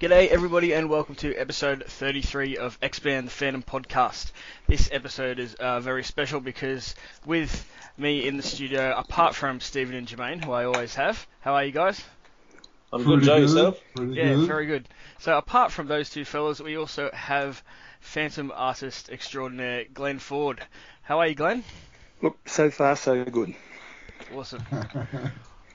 G'day everybody and welcome to episode 33 of X-Band the Phantom Podcast. This episode is very special because with me in the studio, apart from Stephen and Jermaine, who I always have, how are you guys? I'm good, Joe, yourself? Yeah, very good. So apart from those two fellas, we also have Phantom Artist Extraordinaire Glenn Ford. How are you, Glenn? Look, so far so good. Awesome.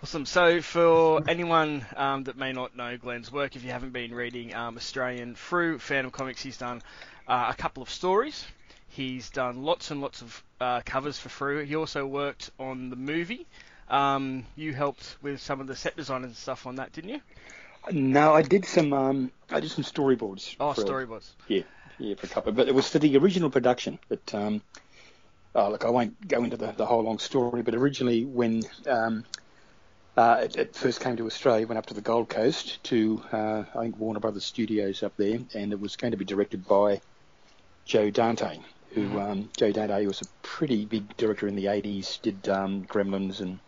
Awesome. So for anyone that may not know Glenn's work, if you haven't been reading Australian Frew Phantom Comics, he's done a couple of stories. He's done lots and lots of covers for Frew. He also worked on the movie. You helped with some of the set design and stuff on that, didn't you? No, I did some I did some storyboards. Oh, storyboards. Yeah, for a couple. But it was for the original production. But look, I won't go into the whole long story, but originally when... It first came to Australia, went up to the Gold Coast to, I think, Warner Brothers Studios up there, and it was going to be directed by Joe Dante, who was a pretty big director in the 80s, did Gremlins and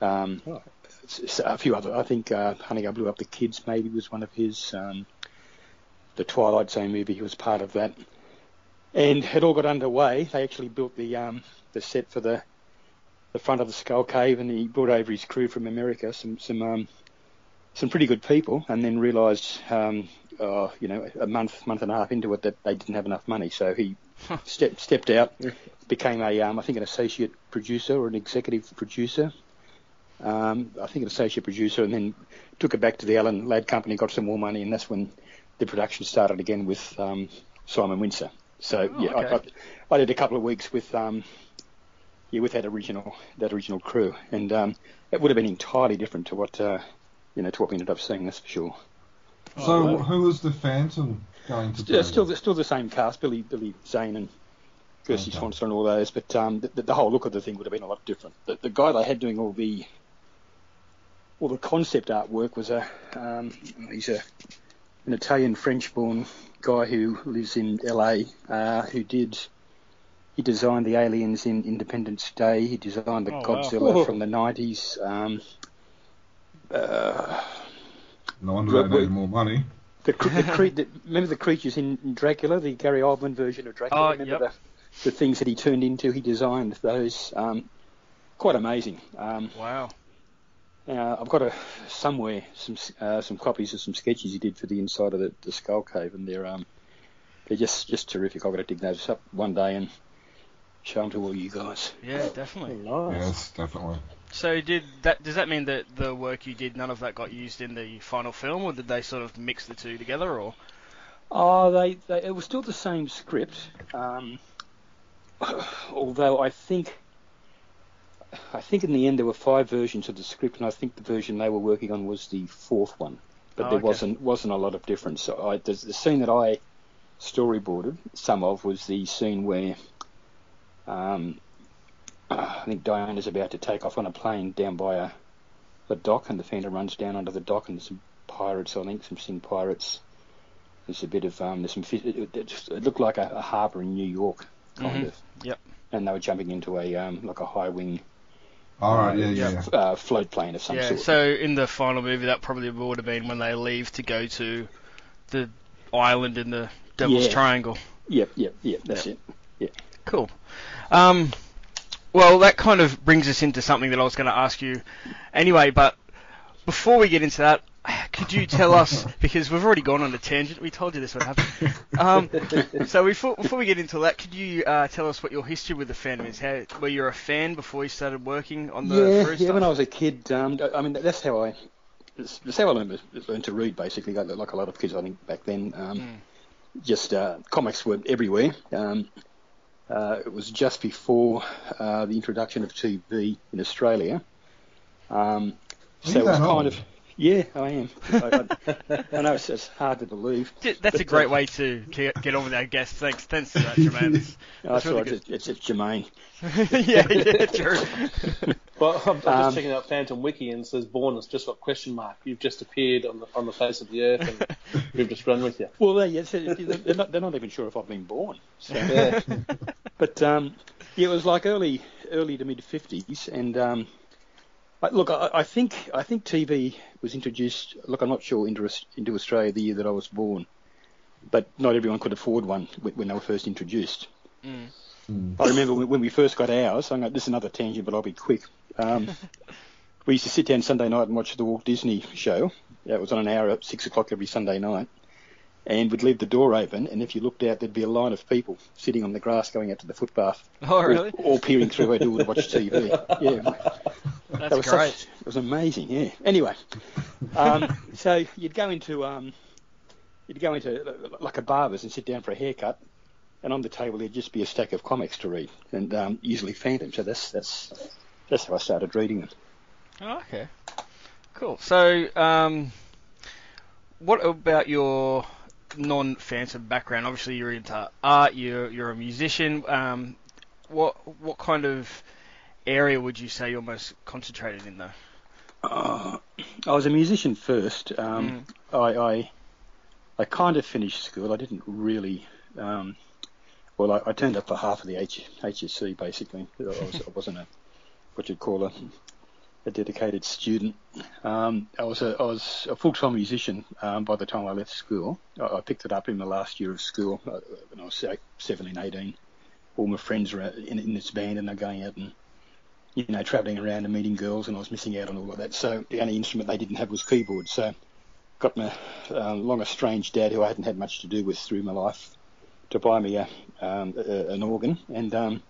a few other. I think Honey, I Blew Up the Kids maybe was one of his. The Twilight Zone movie, he was part of that. And it all got underway. They actually built the set for the front of the Skull Cave, and he brought over his crew from America, some pretty good people, and then realised, a month and a half into it, that they didn't have enough money. So he stepped out, became an associate producer or an executive producer. An associate producer, and then took it back to the Allen Ladd Company, got some more money, and that's when the production started again with Simon Windsor. So okay. I did a couple of weeks with. With that original crew, and it would have been entirely different to what we ended up seeing, that's for sure. So, who was the Phantom going to play? Still the same cast: Billy Zane and Kirsty Swanson and all those. But the whole look of the thing would have been a lot different. The guy they had doing all the concept artwork was an Italian French-born guy who lives in LA, He designed the aliens in Independence Day. He designed the Godzilla from the 90s. No wonder they needed more money. Remember the creatures in Dracula, the Gary Oldman version of Dracula? The things that he turned into? He designed those. Quite amazing. Wow. I've got some copies of some sketches he did for the inside of the Skull Cave, and they're just terrific. I've got to dig those up one day and show them to all you guys. Yeah, definitely. Nice. Yes, definitely. So does that mean that the work you did, none of that got used in the final film, or did they sort of mix the two together, or? Oh, it was still the same script, although I think in the end there were 5 versions of the script, and I think the version they were working on was the 4th one, but wasn't a lot of difference. So the scene that I storyboarded some of was the scene where I think Diana's about to take off on a plane down by a dock, and the Phantom runs down onto the dock, and there's some pirates, I think, some Sin pirates. There's a bit of, there's some, it looked like a harbour in New York, kind of. Yep. And they were jumping into a high wing. All right, float plane of some sort. Yeah, so in the final movie, that probably would have been when they leave to go to the island in the Devil's Triangle. Yep, that's it. Yeah. Cool. Well, that kind of brings us into something that I was going to ask you anyway, but before we get into that, could you tell us, because we've already gone on a tangent, we told you this would happen. So before we get into that, could you tell us what your history with the Phantom is? Were you a fan before you started working on the first stuff? When I was a kid, that's how I learned to read, basically, like a lot of kids, I think, back then. Comics were everywhere. It was just before the introduction of TV in Australia. So it was I am. I know it's hard to believe. That's a great way to get on with our guest. Thanks for that, Jermaine. That's really good. It's Jermaine. yeah, true. Well, I'm just checking out Phantom Wiki, and it says born has just got question mark. You've just appeared on the face of the earth, and we've just run with you. Well, they're not even sure if I've been born. So. Yeah. But it was like early to mid 50s, and Look, I think TV was introduced. Look, I'm not sure into Australia the year that I was born, but not everyone could afford one when they were first introduced. Mm. Mm. I remember when we first got ours. I'm like, this is another tangent, but I'll be quick. We used to sit down Sunday night and watch the Walt Disney show. It was on an hour at 6 o'clock every Sunday night, and we'd leave the door open. And if you looked out, there'd be a line of people sitting on the grass going out to the footpath. Oh, really? All peering through our door to watch TV. Yeah. That's great. It was amazing, yeah. Anyway, so you'd go into like a barber's and sit down for a haircut, and on the table there'd just be a stack of comics to read, and usually Phantom. So that's how I started reading them. Oh, okay, cool. So what about your non-Phantom background? Obviously, you're into art. You're a musician. What kind of area would you say you're most concentrated in, though? I was a musician first. I kind of finished school. I didn't really. I turned up for half of the HSC basically. I wasn't a what you'd call a dedicated student. I was a full-time musician by the time I left school. I picked it up in the last year of school when I was 17, 18. All my friends were in this band, and they're going out and travelling around and meeting girls, and I was missing out on all of that. So the only instrument they didn't have was keyboard. So got my long estranged dad, who I hadn't had much to do with through my life, to buy me an organ and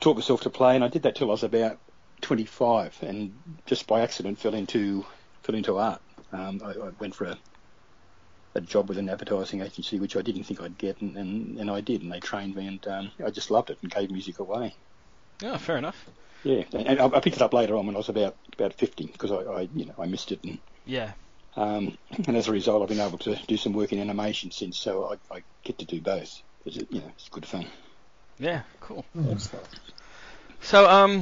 taught myself to play. And I did that till I was about 25, and just by accident fell into art. I went for a job with an advertising agency, which I didn't think I'd get, and I did, and they trained me, and I just loved it and gave music away. Oh, fair enough. Yeah, and I picked it up later on when I was about 50, because I missed it, and yeah. And as a result, I've been able to do some work in animation since, so I get to do both. It's good fun. Yeah, cool. Mm. So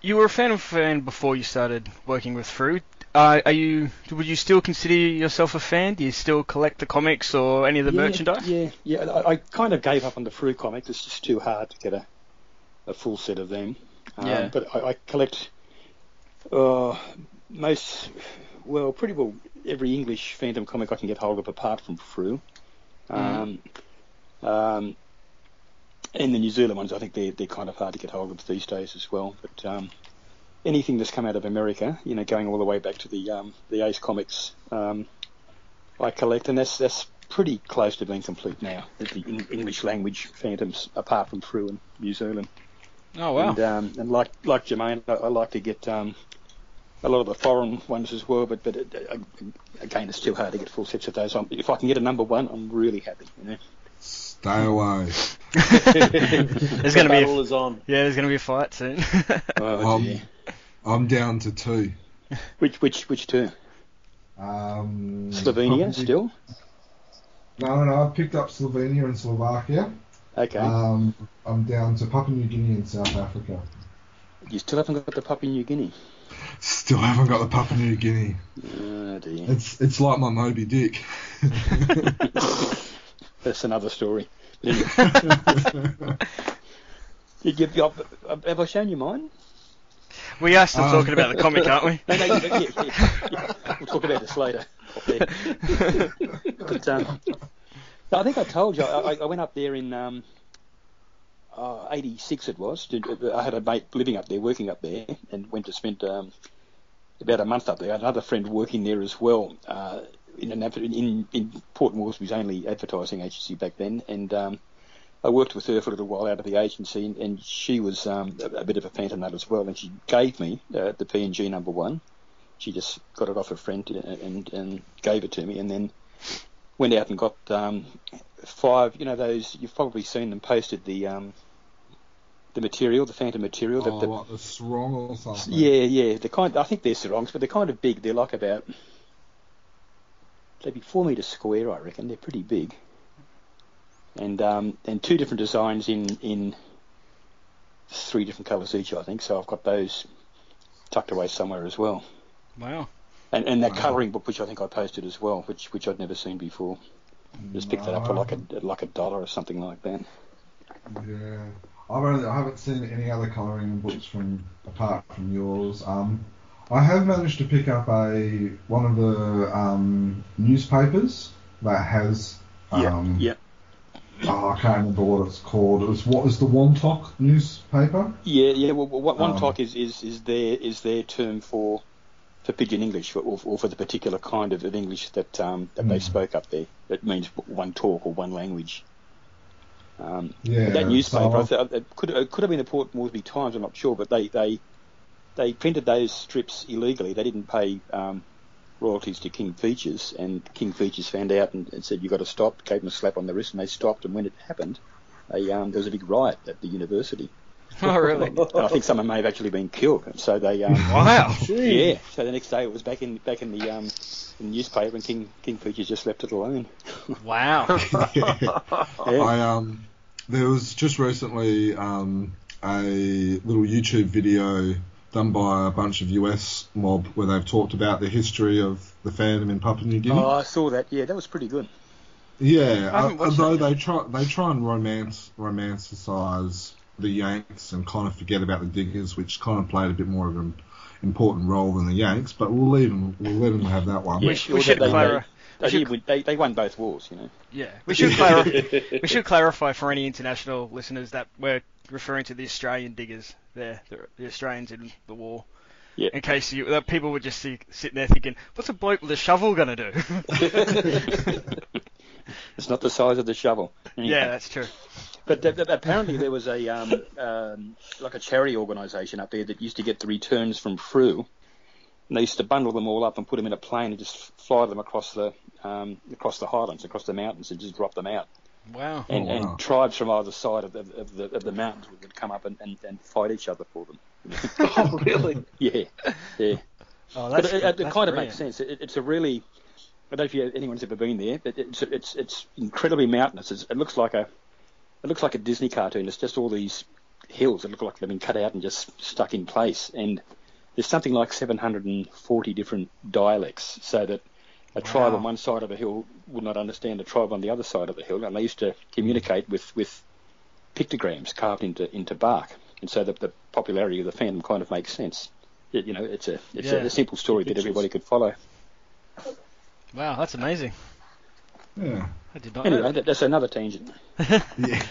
you were a Phantom fan before you started working with Frew. Would you still consider yourself a fan? Do you still collect the comics or any of the merchandise? Yeah. I kind of gave up on the Frew comics. It's just too hard to get a full set of them. But I collect pretty well every English Phantom comic I can get hold of apart from Frew. And the New Zealand ones, I think they're kind of hard to get hold of these days as well. But anything that's come out of America, going all the way back to the Ace comics, I collect, and that's pretty close to being complete now. The English language Phantoms apart from Frew and New Zealand. Oh, wow. And like Jermaine, I like to get a lot of the foreign ones as well, but again, it's too hard to get full sets of those. If I can get a number one, I'm really happy. Stay away. There's going to be there's going to be a fight soon. I'm down to two. Which two? Slovenia probably, still? No, I picked up Slovenia and Slovakia. Okay. I'm down to Papua New Guinea and South Africa. You still haven't got the Papua New Guinea? Still haven't got the Papua New Guinea. Oh, dear. It's like my Moby Dick. That's another story. Have I shown you mine? We are still talking about the comic, aren't we? No, we'll talk about this later. But I think I told you, I went up there in 86 it was. I had a mate living up there, working up there, and went to spend about a month up there. I had another friend working there as well in Port Moresby's only advertising agency back then, and I worked with her for a little while out of the agency, and she was a bit of a Phantom nut as well, and she gave me the PNG number one. She just got it off a friend and gave it to me, and then went out and got five, those, you've probably seen them posted, the material, the Phantom material. Like the sarong or something? Yeah, I think they're sarongs, but they're kind of big. They're like about, they'd be 4 metres square, I reckon. They're pretty big. And two different designs in three different colours each, I think, so I've got those tucked away somewhere as well. Wow. And that colouring book, which I think I posted as well, which I'd never seen before. Just picked that up for like a $1 or something like that. Yeah, I haven't seen any other colouring books apart from yours. I have managed to pick up one of the newspapers that has. I can't remember what it's called. What is the Wontok newspaper? Yeah. Well, Wontok is their term for Pidgin English, or for the particular kind of English that they spoke up there. It means one talk or one language. That newspaper, so it could have been the Port Moresby Times. I'm not sure, but they printed those strips illegally. They didn't pay royalties to King Features, and King Features found out and said, "You've got to stop." Gave them a slap on the wrist, and they stopped. And when it happened, there was a big riot at the university. Oh, really? And I think someone may have actually been killed. So they wow, yeah. So the next day it was back in the newspaper, and King Features just left it alone. Wow. Yeah. I there was just recently a little YouTube video done by a bunch of US mob where they've talked about the history of the fandom in Papua New Guinea. Oh, I saw that. Yeah, that was pretty good. Yeah, although they try and romanticize the Yanks and kind of forget about the Diggers, which kind of played a bit more of an important role than the Yanks. But we'll let them have that one. Yeah, we should clarify. They won both wars, you know. Yeah, we should clarify for any international listeners that we're referring to the Australian Diggers there, the Australians in the war. Yeah. In case people would just sitting there thinking, what's a bloke with a shovel going to do? It's not the size of the shovel. Anyway. Yeah, that's true. But apparently there was a like a charity organisation up there that used to get the returns from Frew, and they used to bundle them all up and put them in a plane and just fly them across the highlands, across the mountains, and just drop them out. Wow. And tribes from either side of the mountains would come up and fight each other for them. Oh, really? Yeah. Oh, that's but it kind of makes sense. It's a really... I don't know if anyone's ever been there, but it's incredibly mountainous. It looks like a Disney cartoon. It's just all these hills that look like they've been cut out and just stuck in place. And there's something like 740 different dialects, so that a tribe on one side of a hill would not understand a tribe on the other side of the hill, and they used to communicate with pictograms carved into bark. And so the popularity of the fandom kind of makes sense. It's a simple story that everybody could follow. Wow, that's amazing. Yeah. I did not know that. That's another tangent. Yeah.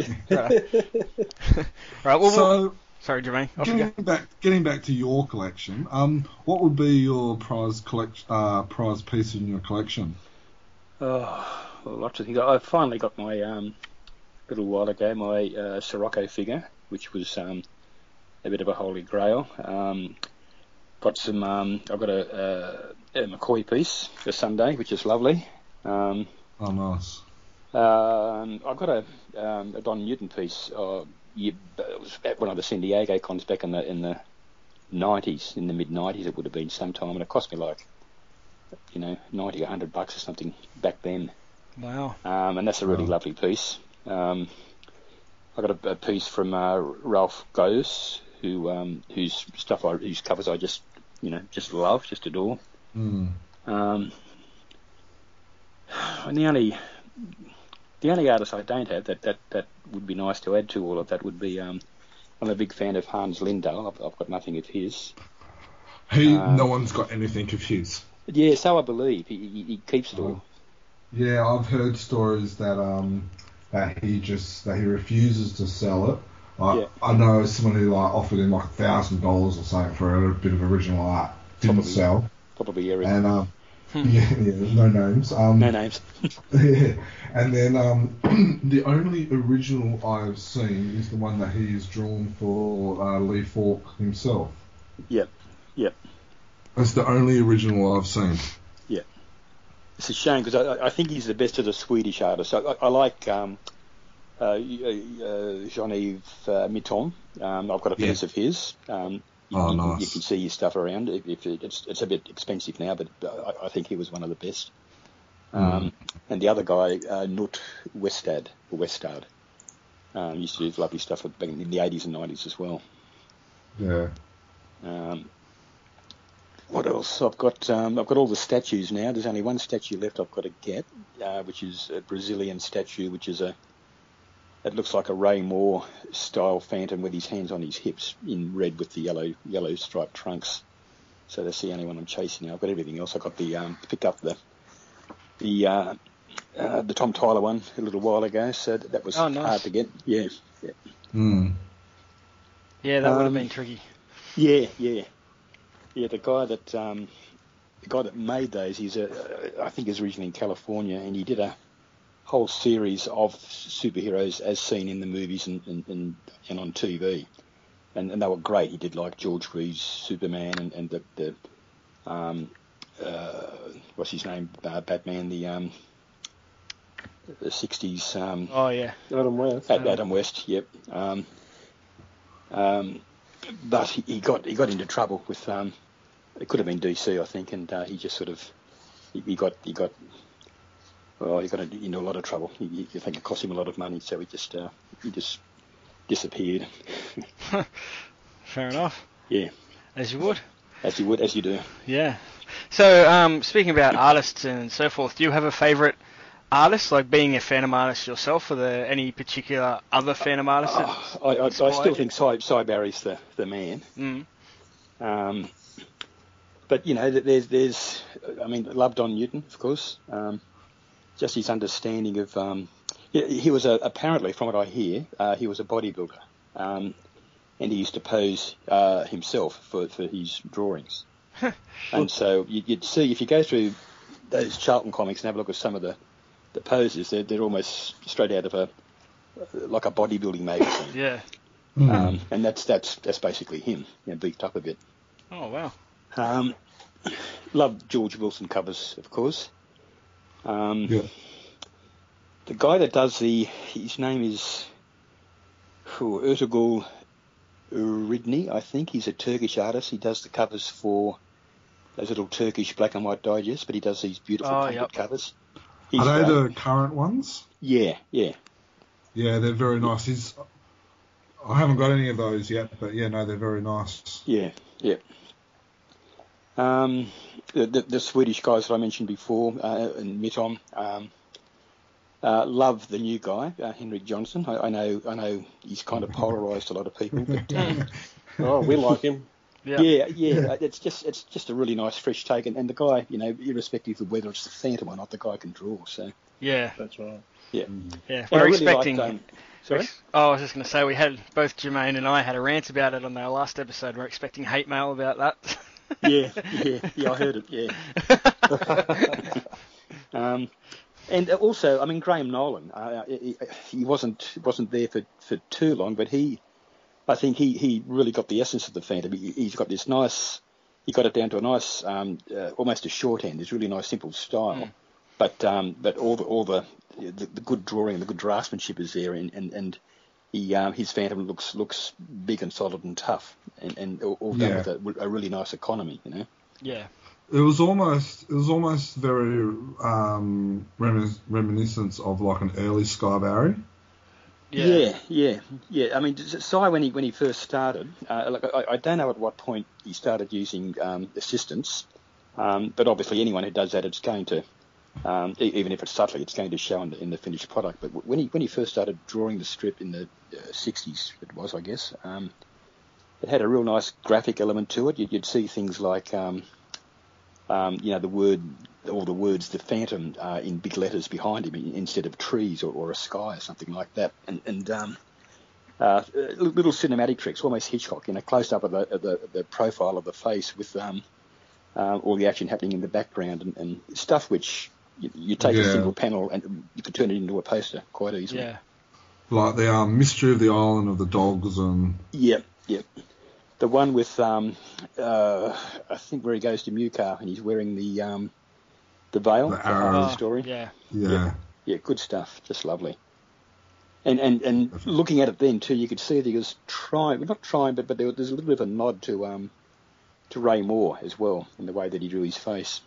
Right. Well, sorry, Jermaine. Getting back to your collection, what would be your prize piece in your collection? Oh, lots of things. I finally got my a little while ago my Sirocco figure, which was a bit of a holy grail. Got some. I've got a McCoy piece for Sunday, which is lovely. Oh, nice. I've got a Don Newton piece. It was at one of the San Diego cons back in the 90s, in the mid-90s it would have been sometime, and it cost me like, $90 or $100 or something back then. Wow. And that's a really lovely piece. I got a piece from Ralph Goes, whose stuff, whose covers I just love, just adore. Mm. And the only artist I don't have that would be nice to add to all of that would be I'm a big fan of Hans Lindell. I've got nothing of his. No one's got anything of his. Yeah, so I believe he keeps it all. Yeah, I've heard stories that he refuses to sell it. I know someone who offered him like $1,000 or something for a bit of original art. Didn't sell. Probably everything. And no names. No names. Yeah. And then the only original I've seen is the one that he has drawn for Lee Falk himself. Yep. That's the only original I've seen. Yeah. It's a shame because I think he's the best of the Swedish artists. I like Jean-Yves Mitton. I've got a piece of his. You can see his stuff around. It's a bit expensive now, but I think he was one of the best. And the other guy, Knut Westad, used to do lovely stuff back in the 80s and 90s as well. Yeah. What else? I've got all the statues now. There's only one statue left I've got to get, which is a Brazilian statue, which is it looks like a Ray Moore style phantom with his hands on his hips in red with the yellow striped trunks. So that's the only one I'm chasing now. I've got everything else. I got the picked up the Tom Tyler one a little while ago, so that was hard to get. Yeah. Mm. Yeah, that would have been tricky. Yeah. The guy that made those, I think he's originally in California, and he did a whole series of superheroes as seen in the movies and on TV, and they were great. He did like George Clooney's Superman and the Batman, the 60s. Adam West. Adam West, yep. But he got into trouble with it could have been DC, I think, and he just sort of he got into a lot of trouble. You think it cost him a lot of money, so he just disappeared. Fair enough. Yeah. As you would, as you do. Yeah. So speaking about artists and so forth, do you have a favourite artist, like being a Phantom artist yourself, or any particular other Phantom artist? I still think Cy Barry's the man. Mm. But you know, there's I mean, love Don Newton, of course. Just his understanding of he was apparently, from what I hear, he was a bodybuilder, and he used to pose himself for his drawings. And so you'd see, if you go through those Charlton comics and have a look at some of the poses, they're almost straight out of a bodybuilding magazine. Yeah. Mm-hmm. And that's basically him, beefed up a bit. Oh wow. Loved George Wilson covers, of course. Yeah. The guy that does his name is Ertugrul Ridney, I think. He's a Turkish artist. He does the covers for those little Turkish black and white digests, but he does these beautiful covers. Are they the current ones? Yeah. Yeah, they're very nice. I haven't got any of those yet, but they're very nice. Yeah. The Swedish guys that I mentioned before, and Mitton, love the new guy, Henrik Johnson. I know he's kind of polarised a lot of people, but we like him. Yeah. It's just a really nice fresh take, and the guy, irrespective of whether it's the Phantom or not, the guy can draw. So yeah, that's right. Yeah, yeah. We're expecting. Really liked, sorry. I was just going to say, we had both Jermaine and I had a rant about it on our last episode. We're expecting hate mail about that. Yeah, I heard it, yeah. And also, I mean, Graham Nolan, he wasn't there for too long, but I think he really got the essence of the Phantom. He's got this nice, he got it down to a nice, almost a shorthand, this really nice, simple style. Mm. But all the good drawing, the good draftsmanship is there, and his Phantom looks big and solid and tough, and all done with a really nice economy, Yeah. It was almost very reminiscent of like an early Cy Barry. Yeah. I mean, Cy, when he first started, I don't know at what point he started using assistants, but obviously anyone who does that, it's going to. Even if it's subtly, it's going to show in the finished product. But when he first started drawing the strip in the 60s, it was, I guess, it had a real nice graphic element to it. You'd see things like, the words, the Phantom, in big letters behind him instead of trees or a sky or something like that. And little cinematic tricks, almost Hitchcock, close up of the profile of the face with all the action happening in the background and stuff which... You take a single panel and you can turn it into a poster quite easily. Yeah, like the Mystery of the Island of the Dogs and. Yep. The one with I think where he goes to Newcastle and he's wearing the veil. The arrow story. Yeah. Good stuff. Just lovely. And looking at it then too, you could see that he was not trying, but there's a little bit of a nod to Ray Moore as well in the way that he drew his face.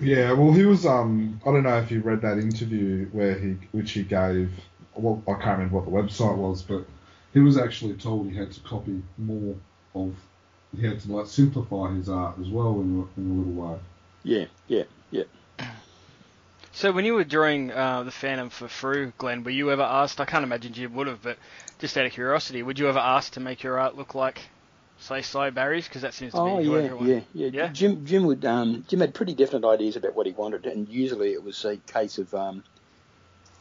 Yeah, well, he was. I don't know if you read that interview which he gave. Well, I can't remember what the website was, but he was actually told he had to copy more of. He had to simplify his art as well in a little way. Yeah. So when you were drawing the Phantom for Frew, Glenn, were you ever asked? I can't imagine you would have, but just out of curiosity, would you ever ask to make your art look like say Cy Barry's, because that seems to be who everyone... Yeah. Jim had pretty definite ideas about what he wanted, and usually it was a case of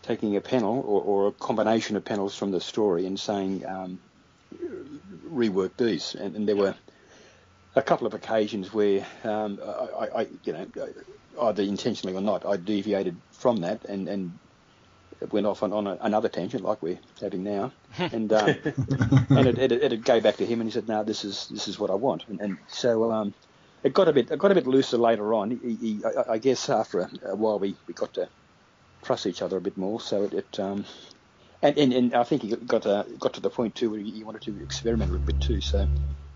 taking a panel or a combination of panels from the story and saying rework these, and there were a couple of occasions where I either intentionally or not, I deviated from that and it went off on another tangent like we're having now, and it'd go back to him, and he said, "No, this is what I want." And so it got a bit looser later on. I guess after a while we got to trust each other a bit more. So and I think he got to the point too where he wanted to experiment a bit too. So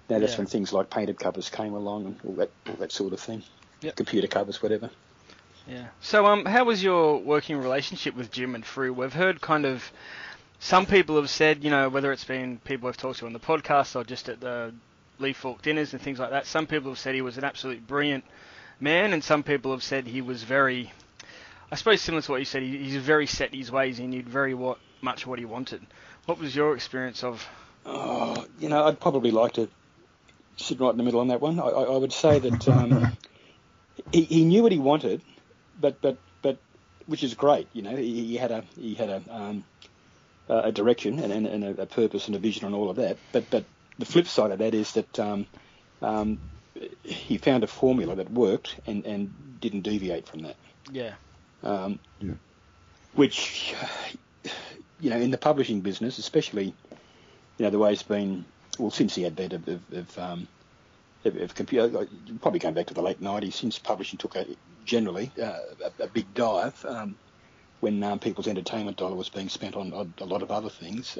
now that's when things like painted covers came along and all that sort of thing, computer covers, whatever. Yeah. So, how was your working relationship with Jim and Frew? We've heard kind of, some people have said, you know, whether it's been people I've talked to on the podcast or just at the Leaf Fork dinners and things like that, some people have said he was an absolutely brilliant man, and some people have said he was very, I suppose similar to what you said, he's very set in his ways, and he knew much what he wanted. What was your experience of... Oh, you know, I'd probably like to sit right in the middle on that one. I would say that he knew what he wanted, but which is great, you know. He had a direction and a purpose and a vision and all of that. But the flip side of that is that he found a formula that worked and didn't deviate from that. Yeah. Which, you know, in the publishing business, especially, you know, the way it's been, well, since the advent of computer, probably going back to the late 90s, since publishing took a big dive when people's entertainment dollar was being spent on a lot of other things.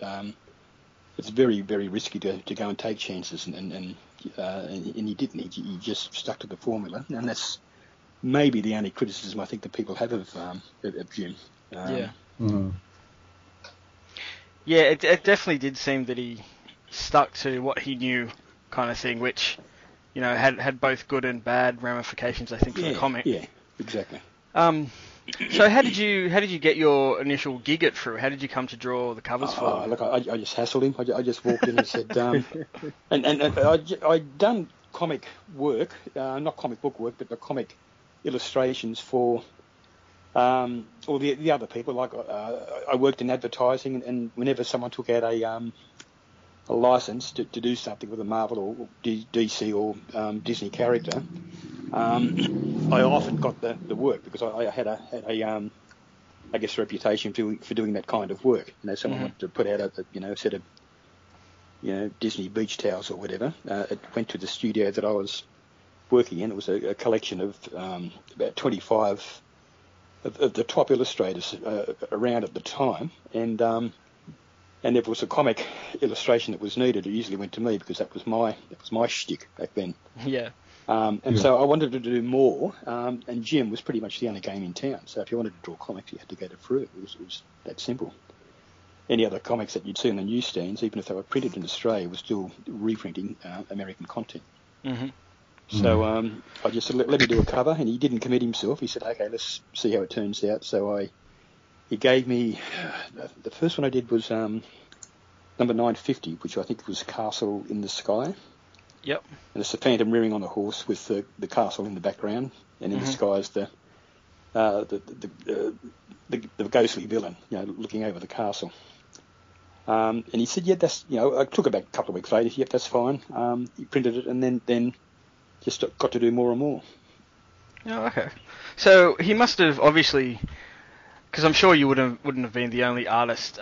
It's very, very risky to go and take chances, and he didn't. He just stuck to the formula, and that's maybe the only criticism I think that people have of Jim. It definitely did seem that he stuck to what he knew, kind of thing, which, you know, had both good and bad ramifications, I think, for the comic. Yeah, exactly. So how did you get your initial gig at Frew? How did you come to draw the covers for them? Look, I just hassled him. I just walked in and said, I'd done comic work, not comic book work, but the comic illustrations for all the other people. Like I worked in advertising, and whenever someone took out a license to do something with a Marvel or DC or Disney character, I often got the work because I had a I guess reputation for doing that kind of work. You know, someone wanted to put out a set of, you know, Disney beach towels or whatever. It went to the studio that I was working in. It was a collection of about 25 of the top illustrators around at the time, and if it was a comic illustration that was needed, it usually went to me because that was my shtick back then. Yeah. So I wanted to do more, and Jim was pretty much the only game in town. So if you wanted to draw comics, you had to go to Frew. It was that simple. Any other comics that you'd see on the newsstands, even if they were printed in Australia, was still reprinting American content. Mm-hmm. So I just said, let me do a cover, and he didn't commit himself. He said, okay, let's see how it turns out. So He gave me, the first one I did was number 950, which I think was Castle in the Sky. Yep. And it's the Phantom rearing on a horse with the castle in the background, and in the sky is the ghostly villain, you know, looking over the castle. And he said, that's, you know, I took it back a couple of weeks later. Yep, that's fine. He printed it and then just got to do more and more. Oh, okay. So he must have obviously... Because I'm sure you wouldn't have been the only artist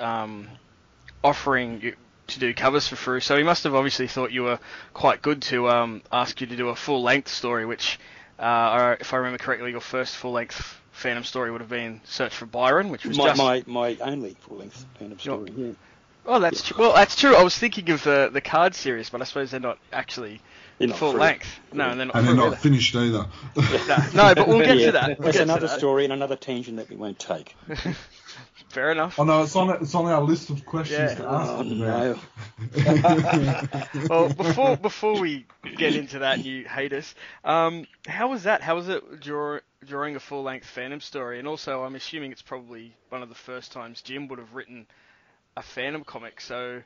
offering you to do covers for Frew, so he must have obviously thought you were quite good to ask you to do a full-length story, which, if I remember correctly, your first full-length Phantom story would have been Search for Byron, which was my only full-length Phantom story. Yeah. Oh, that's true. I was thinking of the card series, but I suppose they're not actually... Not full Frew. Length. No, and they're not finished either. No, but we'll get to that. That's another story and another tangent that we won't take. Fair enough. Oh no, it's on our list of questions to ask. Oh no. Well, before we get into that, and you hate us. How was that? How was it drawing a full length Phantom story? And also, I'm assuming it's probably one of the first times Jim would have written a Phantom comic. So.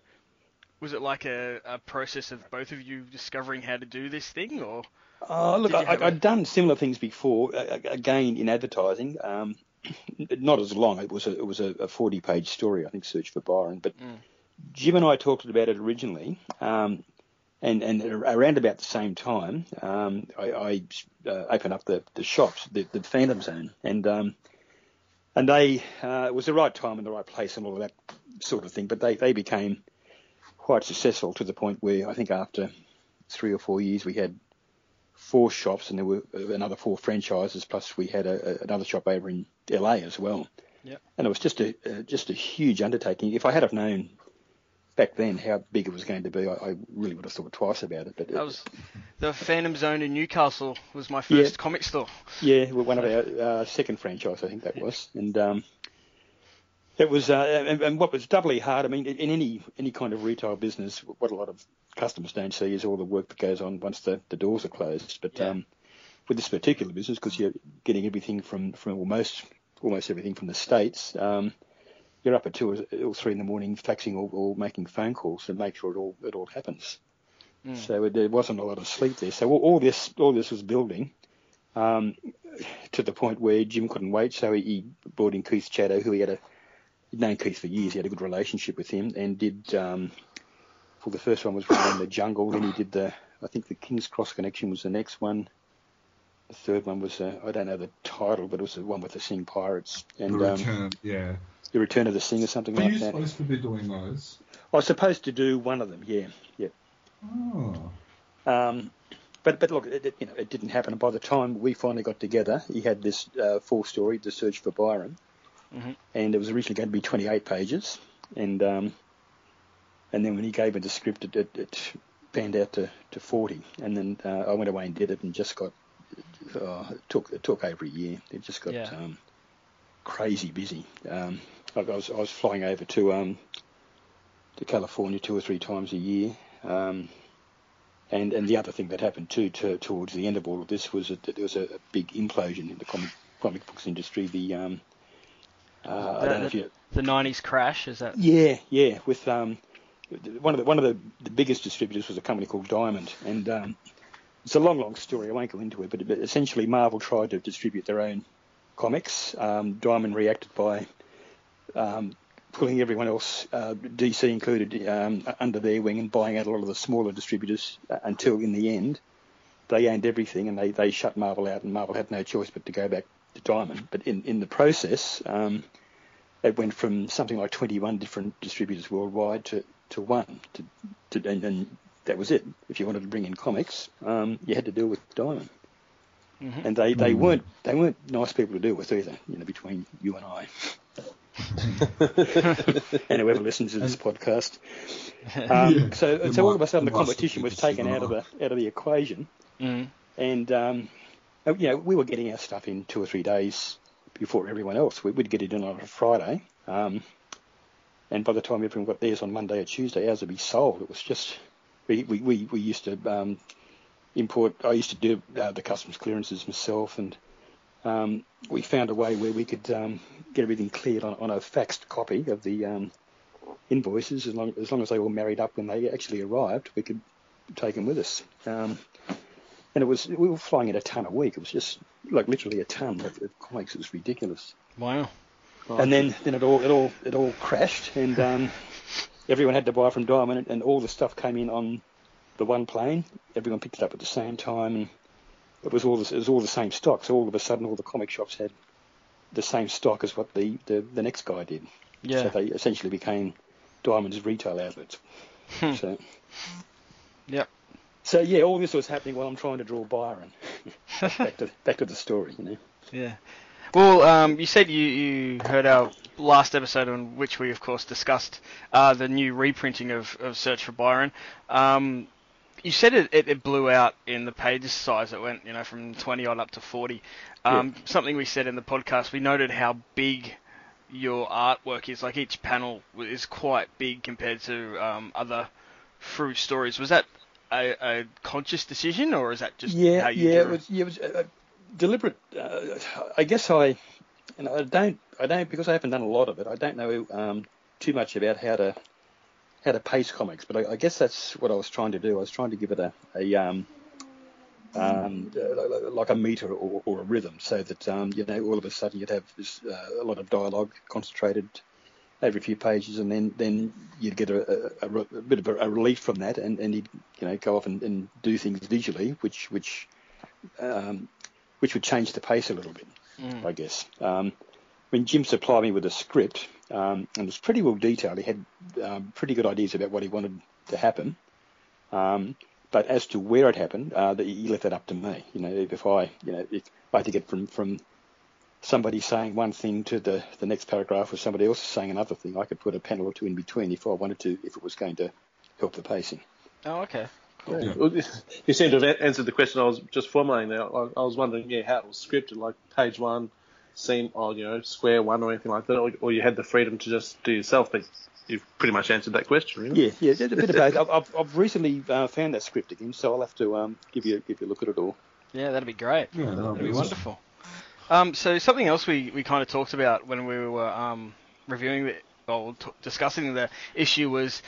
was it like a process of both of you discovering how to do this thing, or? Look, I'd done similar things before, again in advertising. Not as long. It was a 40-page story, I think, Search for Byron. But Jim and I talked about it originally, and around about the same time, I opened up the shops, the Phantom Zone, and they it was the right time and the right place and all of that sort of thing. But they became quite successful to the point where I think after 3 or 4 years we had 4 shops, and there were another 4 franchises, plus we had another shop over in LA as well. Yeah. And it was just a huge undertaking. If I had have known back then how big it was going to be, I really would have thought twice about it. But that was the Phantom Zone in Newcastle was my first comic store. Yeah, well, one of our second franchise, I think that was. And it was and what was doubly hard, I mean, in any kind of retail business, what a lot of customers don't see is all the work that goes on once the doors are closed. But with this particular business, because you're getting everything from almost everything from the States, you're up at 2 or 3 in the morning faxing or making phone calls to make sure it all happens. So there wasn't a lot of sleep there. So all this was building to the point where Jim couldn't wait. So he brought in Keith Chaddo, who he'd known Keith for years. He had a good relationship with him, and did. Well, the first one was in the jungle. Then he did I think the King's Cross Connection was the next one. The third one was I don't know the title, but it was the one with the Sing Pirates and the Return. The Return of the Sing or something like that. Were you supposed to be doing those? I was supposed to do one of them. Yeah. Oh. But look, it didn't happen. And by the time we finally got together, he had this full story, The Search for Byron, and it was originally going to be 28 pages, and. And then when he gave me the script, it panned out to 40. And then I went away and did it, and just got it took over a year. It just got crazy busy. I was flying over to California 2 or 3 times a year. And the other thing that happened too towards the end of all of this was that there was a big implosion in the comic books industry. I don't know if you... the 90s crash, is that? Yeah. With One of the biggest distributors was a company called Diamond, and it's a long story. I won't go into it, but essentially Marvel tried to distribute their own comics. Diamond reacted by pulling everyone else, DC included, under their wing and buying out a lot of the smaller distributors until in the end they owned everything and they shut Marvel out, and Marvel had no choice but to go back to Diamond. But in the process, it went from something like 21 different distributors worldwide to one, and that was it. If you wanted to bring in comics, you had to deal with Diamond, and they weren't nice people to deal with either. You know, between you and I, and whoever listens to this podcast. So all of a sudden the competition was taken out of the equation, and we were getting our stuff in 2 or 3 days before everyone else. We'd get it in on a Friday. And by the time everyone got theirs on Monday or Tuesday, ours would be sold. It was just we used to import. I used to do the customs clearances myself, and we found a way where we could get everything cleared on a faxed copy of the invoices. As long as they were married up when they actually arrived, we could take them with us. And we were flying in a ton a week. It was just like literally a ton of comics. It was ridiculous. Wow. And then it all crashed, and everyone had to buy from Diamond, and all the stuff came in on the one plane. Everyone picked it up at the same time, and it was all the same stock. So all of a sudden, all the comic shops had the same stock as what the next guy did. Yeah. So they essentially became Diamond's retail outlets. So. Yep. So yeah, all this was happening while I'm trying to draw Byron. back to the story, you know. Yeah. Well, you said you heard our last episode, in which we, of course, discussed the new reprinting of Search for Byron. You said it blew out in the page size. It went, from 20-odd up to 40. Something we said in the podcast, we noted how big your artwork is. Like, each panel is quite big compared to other Frew stories. Was that a conscious decision, or is that just how you do it? It was deliberate. I guess I don't because I haven't done a lot of it. I don't know too much about how to had a page comics, but I guess that's what I was trying to do. I was trying to give it like a meter or a rhythm, so that all of a sudden you'd have this, a lot of dialogue concentrated over a few pages, and then you'd get a bit of a relief from that, and he'd go off and do things visually, which would change the pace a little bit, I guess. When Jim supplied me with a script, and it was pretty well detailed, he had pretty good ideas about what he wanted to happen. But as to where it happened, he left that up to me. If I had to get from somebody saying one thing to the next paragraph, or somebody else saying another thing, I could put a panel or two in between if I wanted to, if it was going to help the pacing. Oh, okay. Cool. Yeah. Well, you seem to have answered the question I was just formulating there. I was wondering, how it was scripted, like page one, scene, square one or anything like that, or you had the freedom to just do yourself, but you've pretty much answered that question, really. Yeah, a bit about it. I've recently found that script again, so I'll have to give you a look at it all. Yeah, that'd be great. Yeah, that'd be wonderful. So something else we kind of talked about when we were reviewing discussing the issue was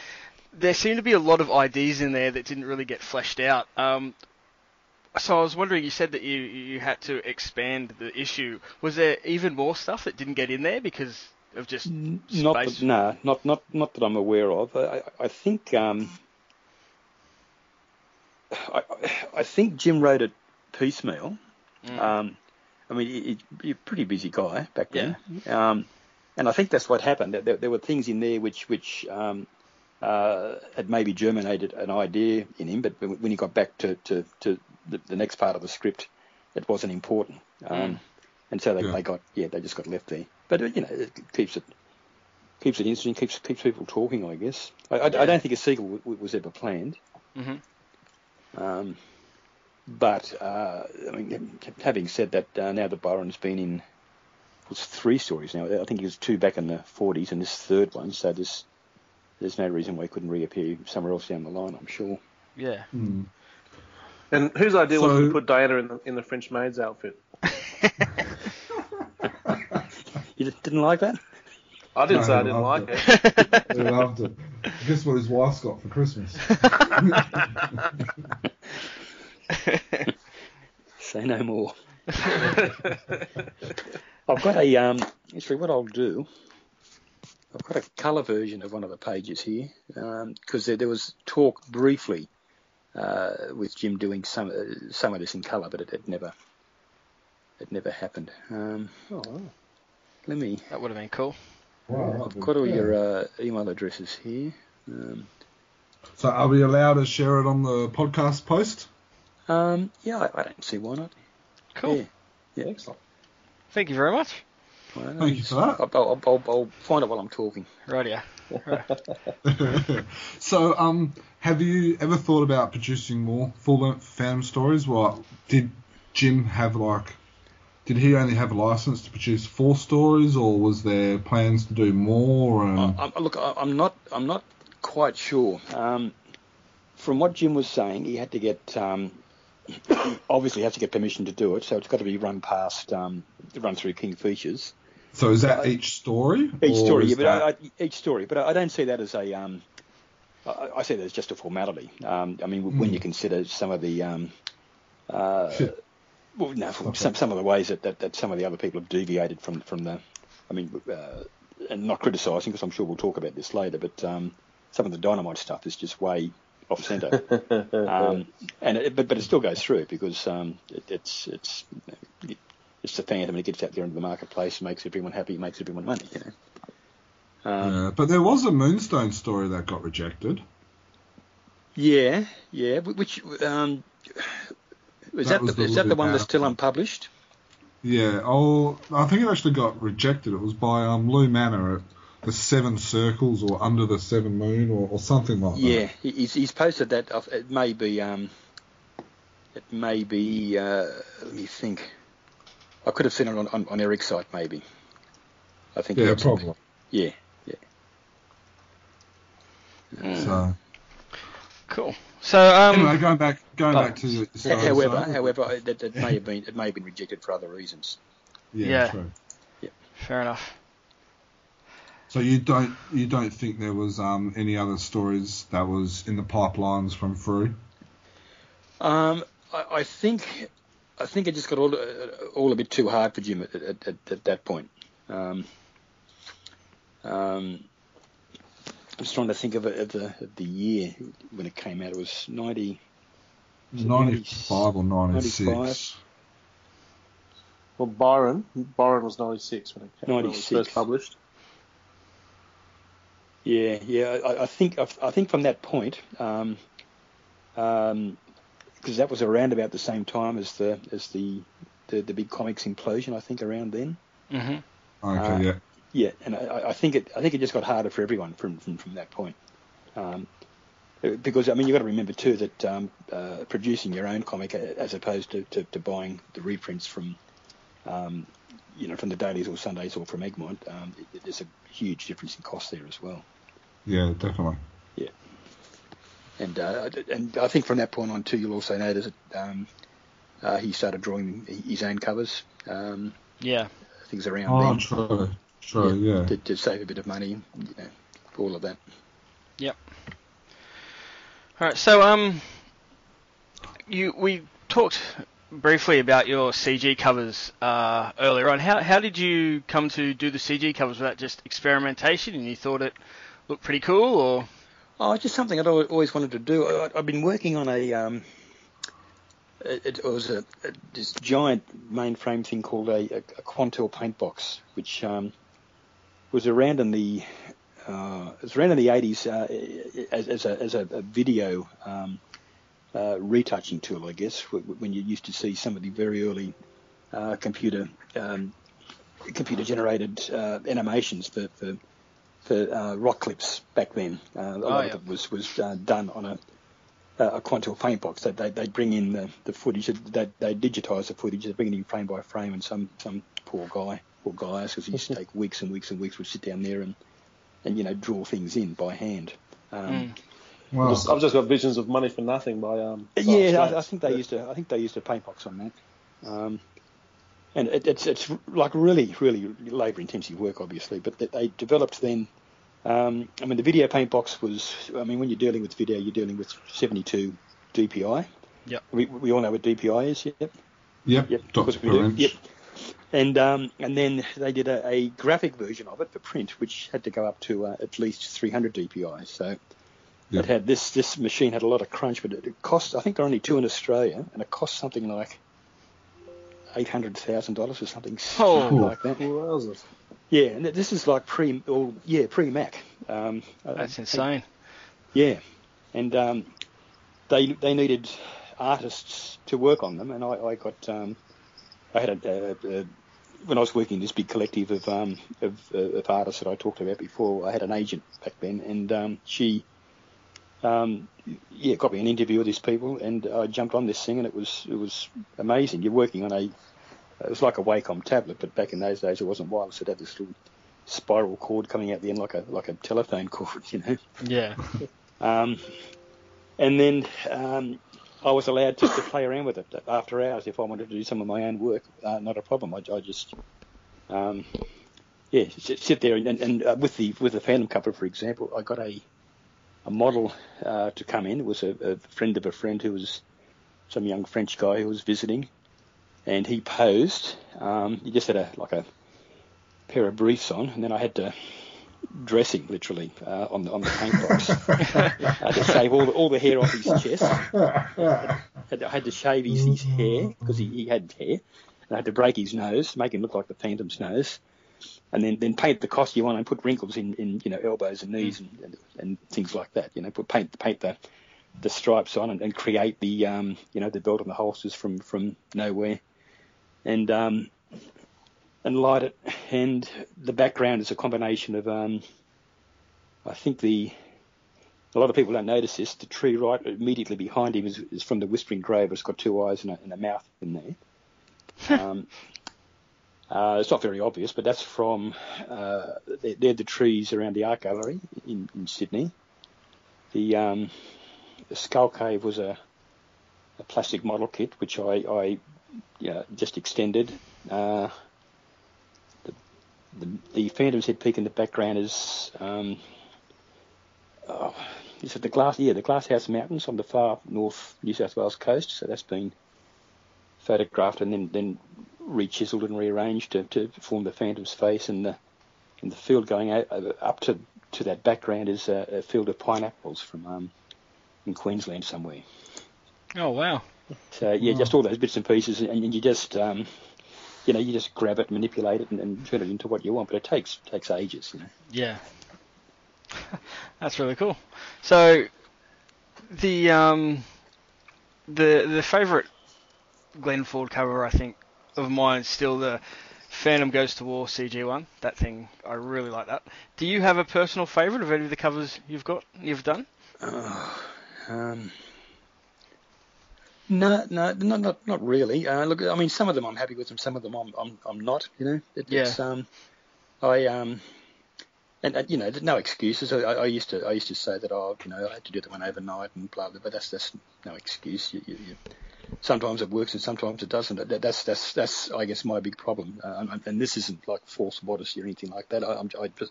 there seemed to be a lot of ideas in there that didn't really get fleshed out. So I was wondering, you said that you had to expand the issue. Was there even more stuff that didn't get in there because of just space? Not that I'm aware of. I think I think Jim wrote it piecemeal. I mean, he's a pretty busy guy back then, and I think that's what happened. There were things in there which had maybe germinated an idea in him, but when he got back to the next part of the script, it wasn't important, and so they just got left there. But it keeps it interesting, keeps people talking, I guess. I don't think a sequel was ever planned. Mm-hmm. But I mean, having said that, now that Byron's been in, it's three stories now. I think he was two back in the 40s, and this third one. So there's no reason why he couldn't reappear somewhere else down the line, I'm sure. Yeah. Mm. And whose idea was to put Diana in the French maid's outfit? You didn't like that? I didn't say I didn't like it. He loved it. Guess what his wife's got for Christmas. Say no more. I've got actually what I'll do, I've got a colour version of one of the pages here, because there was talk briefly with Jim doing some of this in colour, but it never happened. That would have been cool. Wow, I've got all your email addresses here. So are we allowed to share it on the podcast post? I don't see why not. Cool. Yeah. Excellent. Thank you very much. Well, thank you for that. I'll find it while I'm talking. Right, yeah. Right. So, have you ever thought about producing more full-length Phantom stories? What did Jim have Did he only have a license to produce 4 stories, or was there plans to do more? I'm not quite sure. From what Jim was saying, he had to get obviously has to get permission to do it, so it's got to be run through King Features. So is that each story? Each story, but I don't see that as a. I see that as just a formality. When you consider some of the. Some of the ways that some of the other people have deviated from the, and not criticising, because I'm sure we'll talk about this later, but some of the Dynamite stuff is just way off centre, but it still goes through because it's the Phantom, and it gets out there into the marketplace, makes everyone happy, makes everyone money, But there was a Moonstone story that got rejected. Yeah, which. Is that the one that's still unpublished? Yeah, I think it actually got rejected. It was by Lou Manor at the Seven Circles or Under the Seven Moon or something like that. Yeah, he's posted that. It may be. Let me think. I could have seen it on Eric's site, maybe. I think. Yeah, probably. Yeah. So. Cool. So anyway, going back to the story, however, it may have been rejected for other reasons. Yeah, true. Yeah, fair enough. So you don't think there was any other stories that was in the pipelines from Frew? I think it just got all a bit too hard for Jim at that point. I'm just trying to think of it at the year when it came out. It was 95 or 96. 95. Well, Byron was 96 when it came out. When it was first published. Yeah. I think from that point, because that was around about the same time as the big comics implosion, I think, around then. Mm-hmm. Okay. Yeah, and I think it just got harder for everyone from that point, because I mean you've got to remember too that producing your own comic as opposed to buying the reprints from, from the dailies or Sundays or from Egmont, there's a huge difference in cost there as well. Yeah, definitely. Yeah. And I think from that point on too, you'll also notice that he started drawing his own covers. Things around then. True. Yeah. To save a bit of money, all of that. Yep. All right. So we talked briefly about your CG covers earlier on. How did you come to do the CG covers? Was that just experimentation, and you thought it looked pretty cool, or? Oh, just something I'd always wanted to do. I've been working on it was this giant mainframe thing called a Quantel paint box, which was around in the 80s as a video retouching tool, I guess, when you used to see some of the very early computer generated animations for rock clips back then. A lot of it was done on a Quantel paint box. They'd bring in the footage, they'd digitise the footage, they'd bring it in frame by frame, and some poor guy or guys, because he used to take weeks and weeks and weeks, would sit down there and draw things in by hand. Wow. I've just got visions of Money for Nothing by I think they used a paint box on that. And it's like really, really labour-intensive work, obviously. But they developed then. The video paint box was. When you're dealing with video, you're dealing with 72 DPI. Yep. We all know what DPI is. Yep. Yep. Because we do. Yep. And then they did a graphic version of it for print, which had to go up to at least 300 DPI. So. Yep. It had this machine had a lot of crunch, but it cost. I think there are only two in Australia, and it cost something like $800,000 or something like that. Wowzers. Yeah, and this is like pre-Mac. That's insane. And they needed artists to work on them, and I got when I was working in this big collective of artists that I talked about before, I had an agent back then, and she got me an interview with these people, and I jumped on this thing, and it was amazing. You're working on it was like a Wacom tablet, but back in those days it wasn't wireless. It had this little spiral cord coming out the end like a telephone cord, Yeah. And then I was allowed to play around with it after hours if I wanted to do some of my own work. Not a problem. I just. Sit there and with the Phantom cover, for example, I got a model to come in. It was a friend of a friend who was some young French guy who was visiting, and he posed. He just had a pair of briefs on, and then I had to dress him literally on the paint box. I had to shave all the hair off his chest. I had to shave his hair because he had hair. And I had to break his nose, make him look like the Phantom's nose. And then paint the costume on and put wrinkles in elbows and knees and things like that. Paint the stripes on and create the the belt and the holsters from nowhere, and light it. And the background is a combination of a lot of people don't notice this. The tree right immediately behind him is from the Whispering Grave. It's got two eyes and a mouth in there. It's not very obvious, but that's from they're the trees around the art gallery in Sydney. The Skull Cave was a plastic model kit which I just extended. The Phantom's head peak in the background is, is it the glass? Yeah, the Glasshouse Mountains on the far north New South Wales coast. So that's been photographed and then re-chiselled and rearranged to form the Phantom's face, and the field going up to that background is a field of pineapples from in Queensland somewhere. Oh wow! So yeah, just all those bits and pieces, and you just you just grab it, manipulate it, and turn it into what you want. But it takes ages, you know. Yeah, that's really cool. So the favourite Glenn Ford cover I think of mine is still the Phantom Goes to War CG one. That thing, I really like that. Do you have a personal favourite of any of the covers you've done? No, not really. Look, I mean, some of them I'm happy with, and some of them I'm not. You know, it's and no excuses. I used to say that I had to do the one overnight and blah blah, but that's no excuse. You sometimes it works and sometimes it doesn't. That's I guess my big problem. And this isn't like false modesty or anything like that.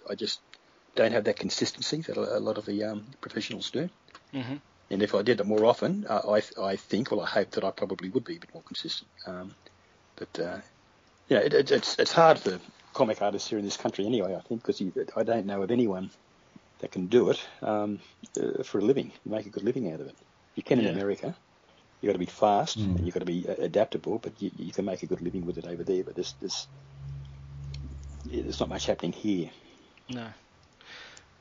I just don't have that consistency that a lot of the professionals do. Mm-hmm. And if I did it more often, I hope that I probably would be a bit more consistent. It's hard for comic artists here in this country anyway, I think, because I don't know of anyone that can do it for a living, make a good living out of it. You can in America. You've got to be fast, and you've got to be adaptable, but you can make a good living with it over there. But there's not much happening here. No.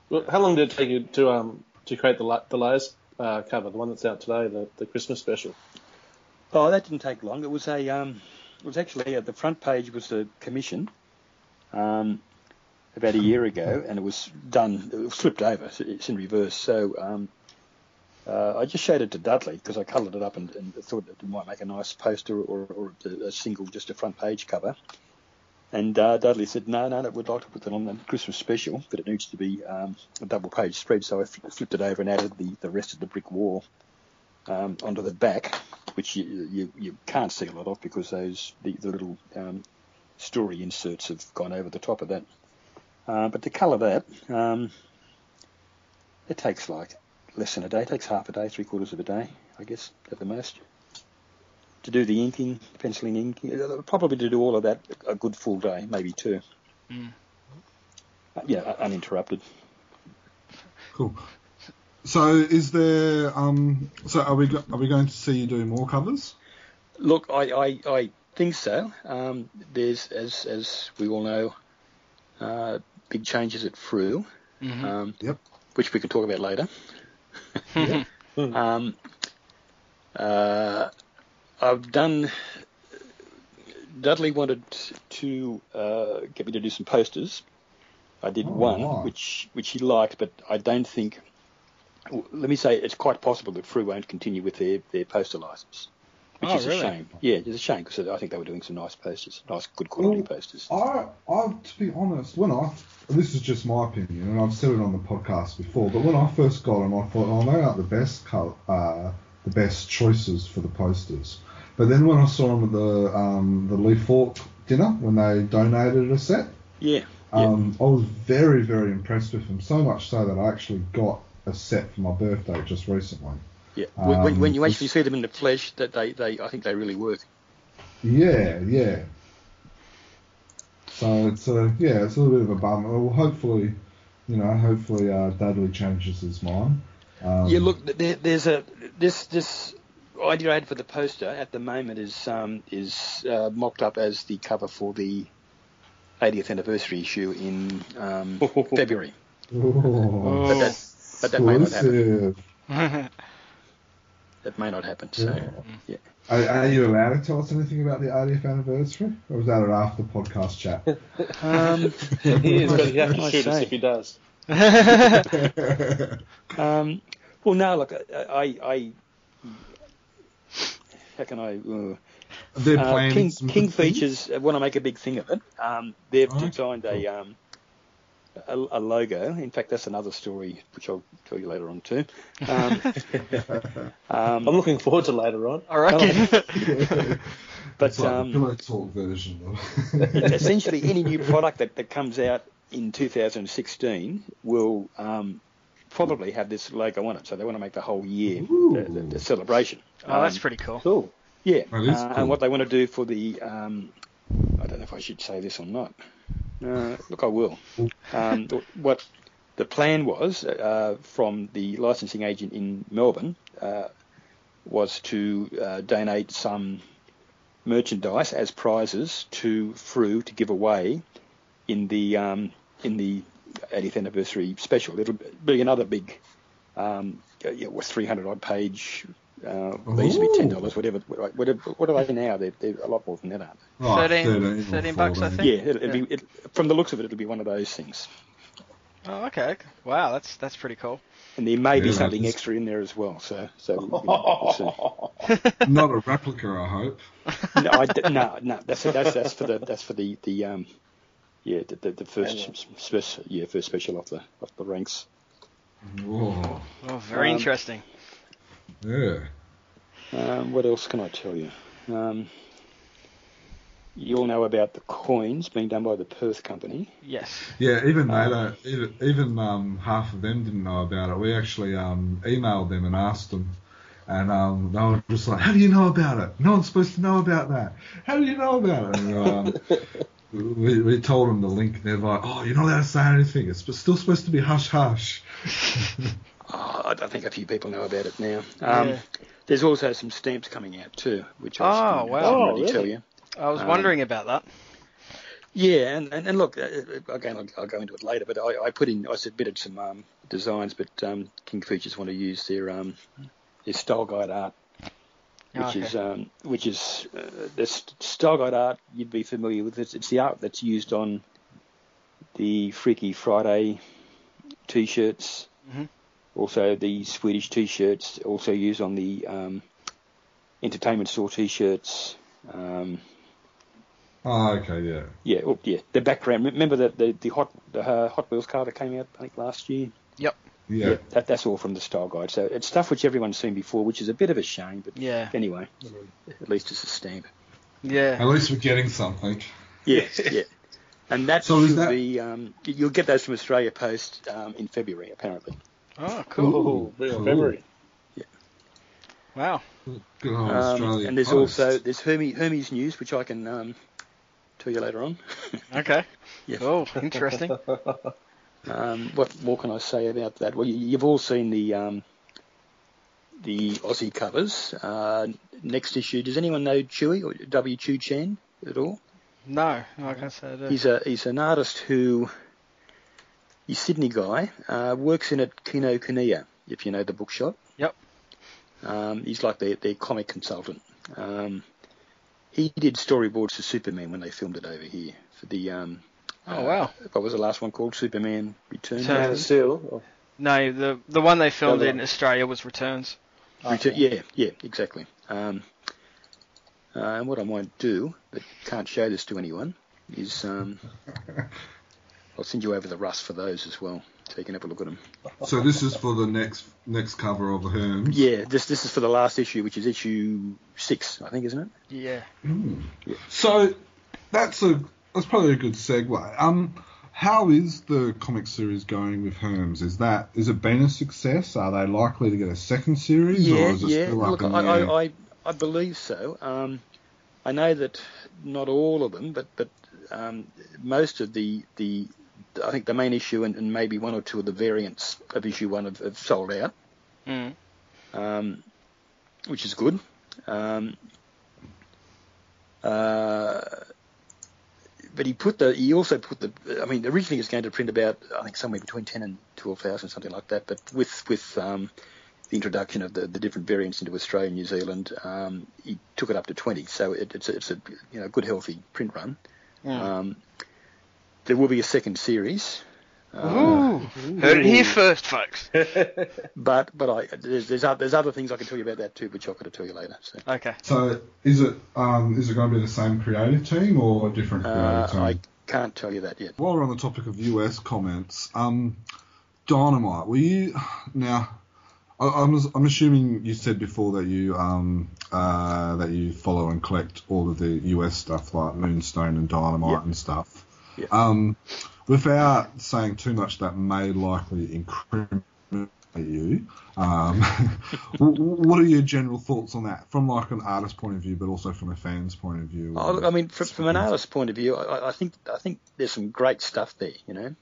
Well, how long did it take you to create the latest cover, the one that's out today, the Christmas special? Oh, that didn't take long. It was actually the front page was a commission about a year ago, and it was done. It was flipped over. So it's in reverse. So I just showed it to Dudley because I coloured it up and thought it might make a nice poster or a single, just a front page cover. And Dudley said, no, we'd like to put that on the Christmas special, but it needs to be a double-page spread. So I flipped it over and added the rest of the brick wall onto the back, which you can't see a lot of because the little story inserts have gone over the top of that. But to colour that, it takes like less than a day. It takes half a day, three-quarters of a day, I guess, at the most. To do the inking, penciling, inking, probably to do all of that a good full day, maybe two. Mm. Uninterrupted. Cool. So, is there? So, are we going to see you do more covers? Look, I think so. There's, as we all know, big changes at Frew, which we can talk about later. I've done. Dudley wanted to get me to do some posters. I did one, which he liked, but I don't think. Let me say, it's quite possible that Frew won't continue with their poster license, which is really a shame. Yeah, it's a shame because I think they were doing some nice posters, nice good quality posters. I to be honest, and this is just my opinion, and I've said it on the podcast before, but when I first got them, I thought, they aren't the best choices for the posters. But then when I saw them at the Lee Falk dinner, when they donated a set, I was very, very impressed with them, so much so that I actually got a set for my birthday just recently. Yeah, when you actually see them in the flesh, that they I think they really work. Yeah, yeah. So it's a little bit of a bummer. Well, hopefully Dudley changes his mind. Look, there's this idea I had for the poster at the moment is mocked up as the cover for the 80th anniversary issue in February. Oh, but that may not happen. That may not happen. So, yeah. Are you allowed to tell us anything about the 80th anniversary, or is that an after podcast chat? He is, but he has to shoot us if he does. Well, no, look, how can I? They're planning King Features want to make a big thing of it. They've designed a logo. In fact, that's another story which I'll tell you later on too. I'm looking forward to later on. All right. But like the pillow talk version. Essentially, any new product that comes out in 2016 will probably have this logo on it. So they want to make the whole year the celebration. Oh, that's pretty cool. Cool. Yeah. Cool. And what they want to do for the I don't know if I should say this or not. Look, I will. What the plan was from the licensing agent in Melbourne was to donate some merchandise as prizes to Frew to give away in the 80th anniversary special. It'll be another big, it was 300 odd page. They used to be $10, whatever. What are they now? They're a lot more than that, aren't they? Right, 13 $14, I think. Yeah, it'll be, from the looks of it, it'll be one of those things. Oh, okay. Wow, that's pretty cool. And there may be something extra in there as well. So we'll see. Not a replica, I hope. No. That's for the first special off the ranks. Whoa. Oh, very interesting. Yeah. What else can I tell you? You all know about the coins being done by the Perth company. Yes. Yeah, even they don't. Even half of them didn't know about it. We actually emailed them and asked them, and they were just like, "How do you know about it? No one's supposed to know about that. How do you know about it?" And, we told them the link. And they're like, "Oh, you're not allowed to say anything. It's still supposed to be hush hush." Oh, I think a few people know about it now. There's also some stamps coming out too, which I can't really tell you. I was wondering about that. Yeah, and look, again, I'll go into it later, but I submitted some designs, but King Features want to use their style guide art, which is the style guide art you'd be familiar with. It's the art that's used on the Freaky Friday T-shirts. Mm-hmm. Also, the Swedish T-shirts, also used on the entertainment store T-shirts. Yeah. Yeah, well, yeah. The background. Remember the Hot Wheels car that came out, I think, last year? Yep. Yeah. That's all from the style guide. So it's stuff which everyone's seen before, which is a bit of a shame. But anyway, at least it's a stamp. Yeah. At least we're getting something. Yes. Yeah. And that you'll get those from Australia Post in February, apparently. Oh, cool. February. Yeah. Wow. Good old Australian and there's Post. Also there's Hermes news, which I can tell you later on. Okay. Yeah. Cool. Interesting. What more can I say about that? Well, you've all seen the Aussie covers. Next issue. Does anyone know Chewy or W. Chu Chen at all? No, I can't say I do. He's an artist who. He's a Sydney guy, works in at Kino Kuniya, if you know the bookshop. Yep. He's like their comic consultant. He did storyboards for Superman when they filmed it over here for the. What was the last one called? Superman Returns. Man of Steel. No, the one they filmed in Australia was Returns. Yeah, exactly. And what I might do, but can't show this to anyone, is. I'll send you over the Rust for those as well, so you can have a look at them. So this is for the next cover of Hermes? Yeah, this is for the last issue, which is issue 6, I think, isn't it? Yeah. Mm. Yeah. So that's probably a good segue. How is the comic series going with Hermes? Is it been a success? Are they likely to get a second series, or is it still up in the air? I believe so. I know that not all of them, but most of the I think the main issue and maybe one or two of the variants of issue 1 have sold out, which is good. But he also put originally he was going to print about, I think, somewhere between 10 and 12,000, something like that. But with the introduction of the different variants into Australia and New Zealand, he took it up to 20. So it's a good healthy print run. Yeah. There will be a second series. Heard it here first, folks. but there's other things I can tell you about that too, which I'll have to tell you later. So. Okay. So is it going to be the same creative team or a different creative team? I can't tell you that yet. While we're on the topic of US comments, Dynamite, were you now? I'm assuming you said before that you follow and collect all of the US stuff like Moonstone and Dynamite and stuff. Yeah. Without saying too much that may likely incriminate you, what are your general thoughts on that from like an artist point of view, but also from a fan's point of view? I mean, from an artist point of view, I think there's some great stuff there, you know.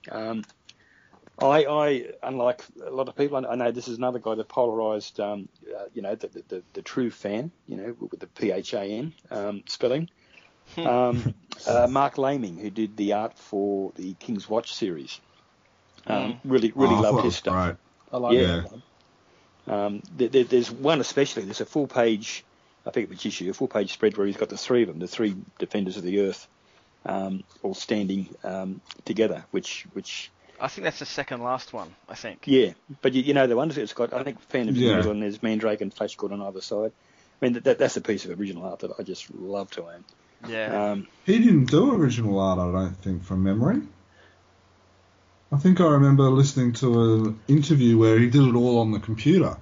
I unlike a lot of people, I know this is another guy that polarised, you know, the true fan, you know, with the PHAN spelling. Mark Laming, who did the art for the King's Watch series, really loved his stuff. Right. I like that one. There's one especially. There's a full-page, I think which issue, a full-page spread where he's got the three of them, the three defenders of the earth, all standing together. Which I think that's the second last one. I think. Yeah, but you know the ones it's got. I think Phantom's in the middle, and there's Mandrake and Flash God on either side. I mean that's a piece of original art that I just love to own. Yeah. He didn't do original art, I don't think, from memory. I think I remember listening to an interview where he did it all on the computer.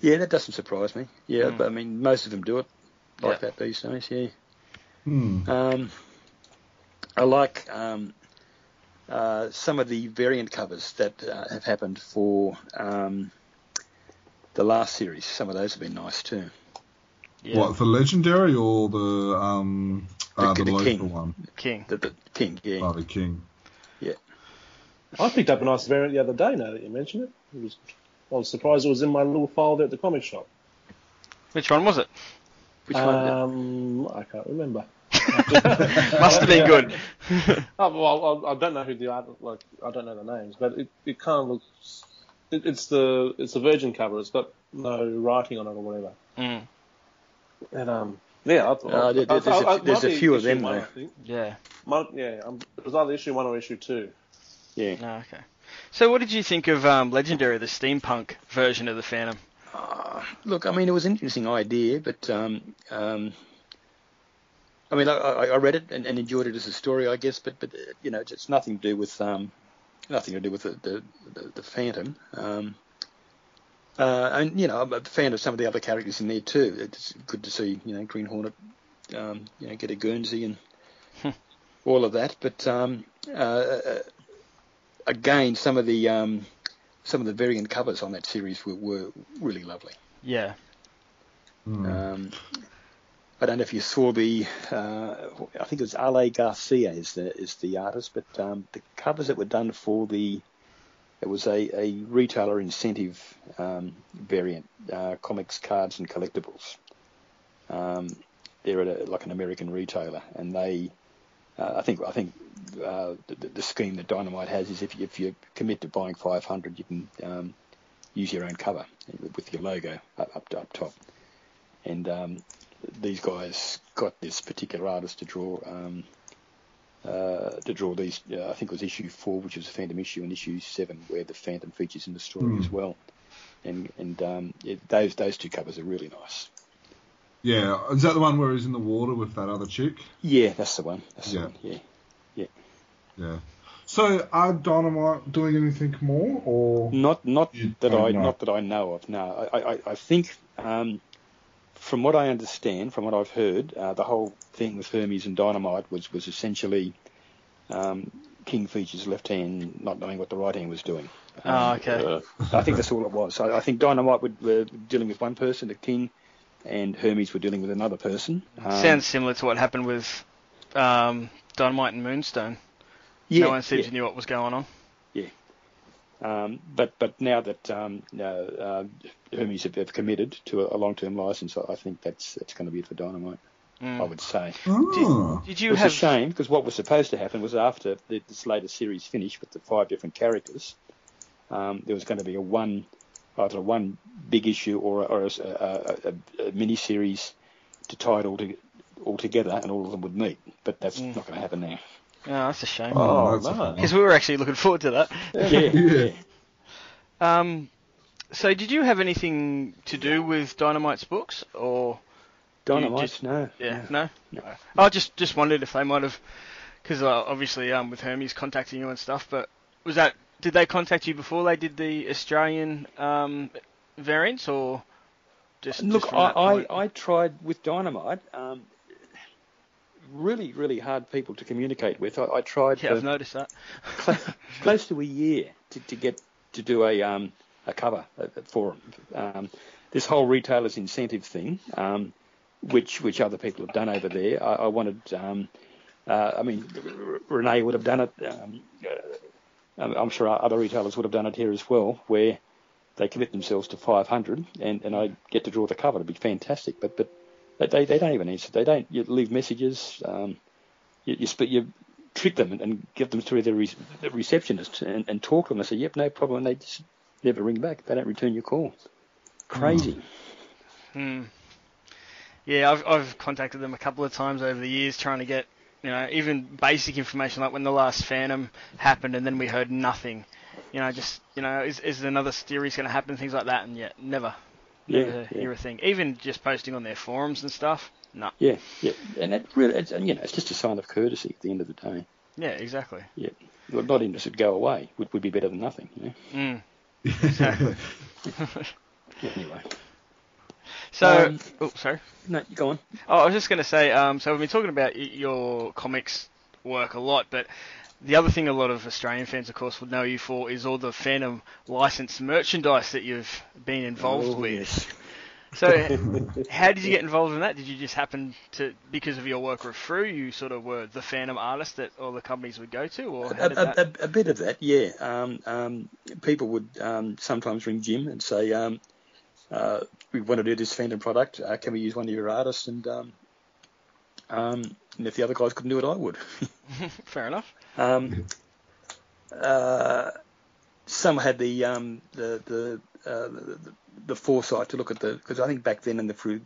Yeah, that doesn't surprise me. Yeah, but I mean, most of them do it like that these days, yeah. Mm. I like some of the variant covers that have happened for the last series. Some of those have been nice too. Yeah. What, the legendary or the local King. One? King. The King, yeah. Oh, the King. Yeah. I picked up a nice variant the other day, now that you mention it. I was surprised it was in my little file there at the comic shop. Which one was it? I can't remember. Must have been good. I don't know who the art, I don't know the names, but it kind of looks... It's the Virgin cover. It's got no writing on it or whatever. Mm. And, yeah, I thought... there's a few of them, though. Yeah. It was either issue 1 or issue 2. Yeah. Oh, okay. So, what did you think of Legendary, the steampunk version of the Phantom? Look, I mean, it was an interesting idea, but I mean, I read it and enjoyed it as a story, I guess. But you know, it's nothing to do with the Phantom. And you know, I'm a fan of some of the other characters in there too. It's good to see, you know, Green Hornet, you know, get a Guernsey and all of that. But again, some of the variant covers on that series were really lovely. Yeah. I don't know if you saw the. I think it was Ale Garcia is the artist, but the covers that were done for the. It was a retailer incentive variant, comics, cards, and collectibles. They're at an American retailer, and they. I think the scheme that Dynamite has is if you commit to buying 500, you can use your own cover with your logo up top. And these guys got this particular artist to draw these. I think it was issue 4, which was a Phantom issue, and issue 7, where the Phantom features in the story as well. And those two covers are really nice. Yeah, is that the one where he's in the water with that other chick? Yeah, that's the one. Yeah. So, are Dynamite doing anything more, or not that I know of? No, I think from what I understand, from what I've heard, the whole thing with Hermes and Dynamite was essentially King Features' left hand not knowing what the right hand was doing. Okay. I think that's all it was. So I think Dynamite were dealing with one person, the King. And Hermes were dealing with another person. Sounds similar to what happened with Dynamite and Moonstone. Yeah, no one seems to knew what was going on. Yeah. But now that Hermes have committed to a long-term license, I think that's going to be it for Dynamite, I would say. Oh. It's a shame, because what was supposed to happen was after this latest series finished with the 5 different characters, there was going to be either one big issue or a mini-series to tie it all together, and all of them would meet. But that's not going to happen now. Oh, that's a shame. Oh, no. Because we were actually looking forward to that. Yeah. So did you have anything to do with Dynamite's books? Or Dynamite's, no. Yeah, no? I just wondered if they might have... Because obviously with Hermes contacting you and stuff, but was that... Did they contact you before they did the Australian variants or just... Look, I tried with Dynamite. Really hard people to communicate with. I tried... Yeah, I've noticed that. close to a year to get to do a cover for them. This whole retailer's incentive thing, which other people have done over there. I wanted... Renee would have done it. I'm sure other retailers would have done it here as well, where they commit themselves to 500 and I get to draw the cover. It'd be fantastic. But they don't even answer. They don't. You leave messages. You trick them and get them through their receptionist and talk to them. They say, yep, no problem. And they just never ring back. They don't return your call. Crazy. Mm. Yeah, I've contacted them a couple of times over the years trying to get, you know, even basic information like when the last Phantom happened, and then we heard nothing. You know, just, you know, is another series going to happen, things like that, and yet never hear a thing. Even just posting on their forums and stuff, no. Yeah, and it really, it's just a sign of courtesy at the end of the day. Yeah, exactly. Yeah, well, not interested, go away, would be better than nothing, you know. Mm. Exactly. Anyway. So, sorry. No, you go on. Oh, I was just going to say, so we've been talking about your comics work a lot, but the other thing a lot of Australian fans, of course, would know you for is all the Phantom licensed merchandise that you've been involved with. Yes. So, how did you get involved in that? Did you just happen to, because of your work with Frew, you sort of were the Phantom artist that all the companies would go to? Or a bit of that, yeah. People would sometimes ring Jim and say, we want to do this Phantom product. Can we use one of your artists? And if the other guys couldn't do it, I would. Fair enough. Some had the foresight to look at because I think back then in the Frew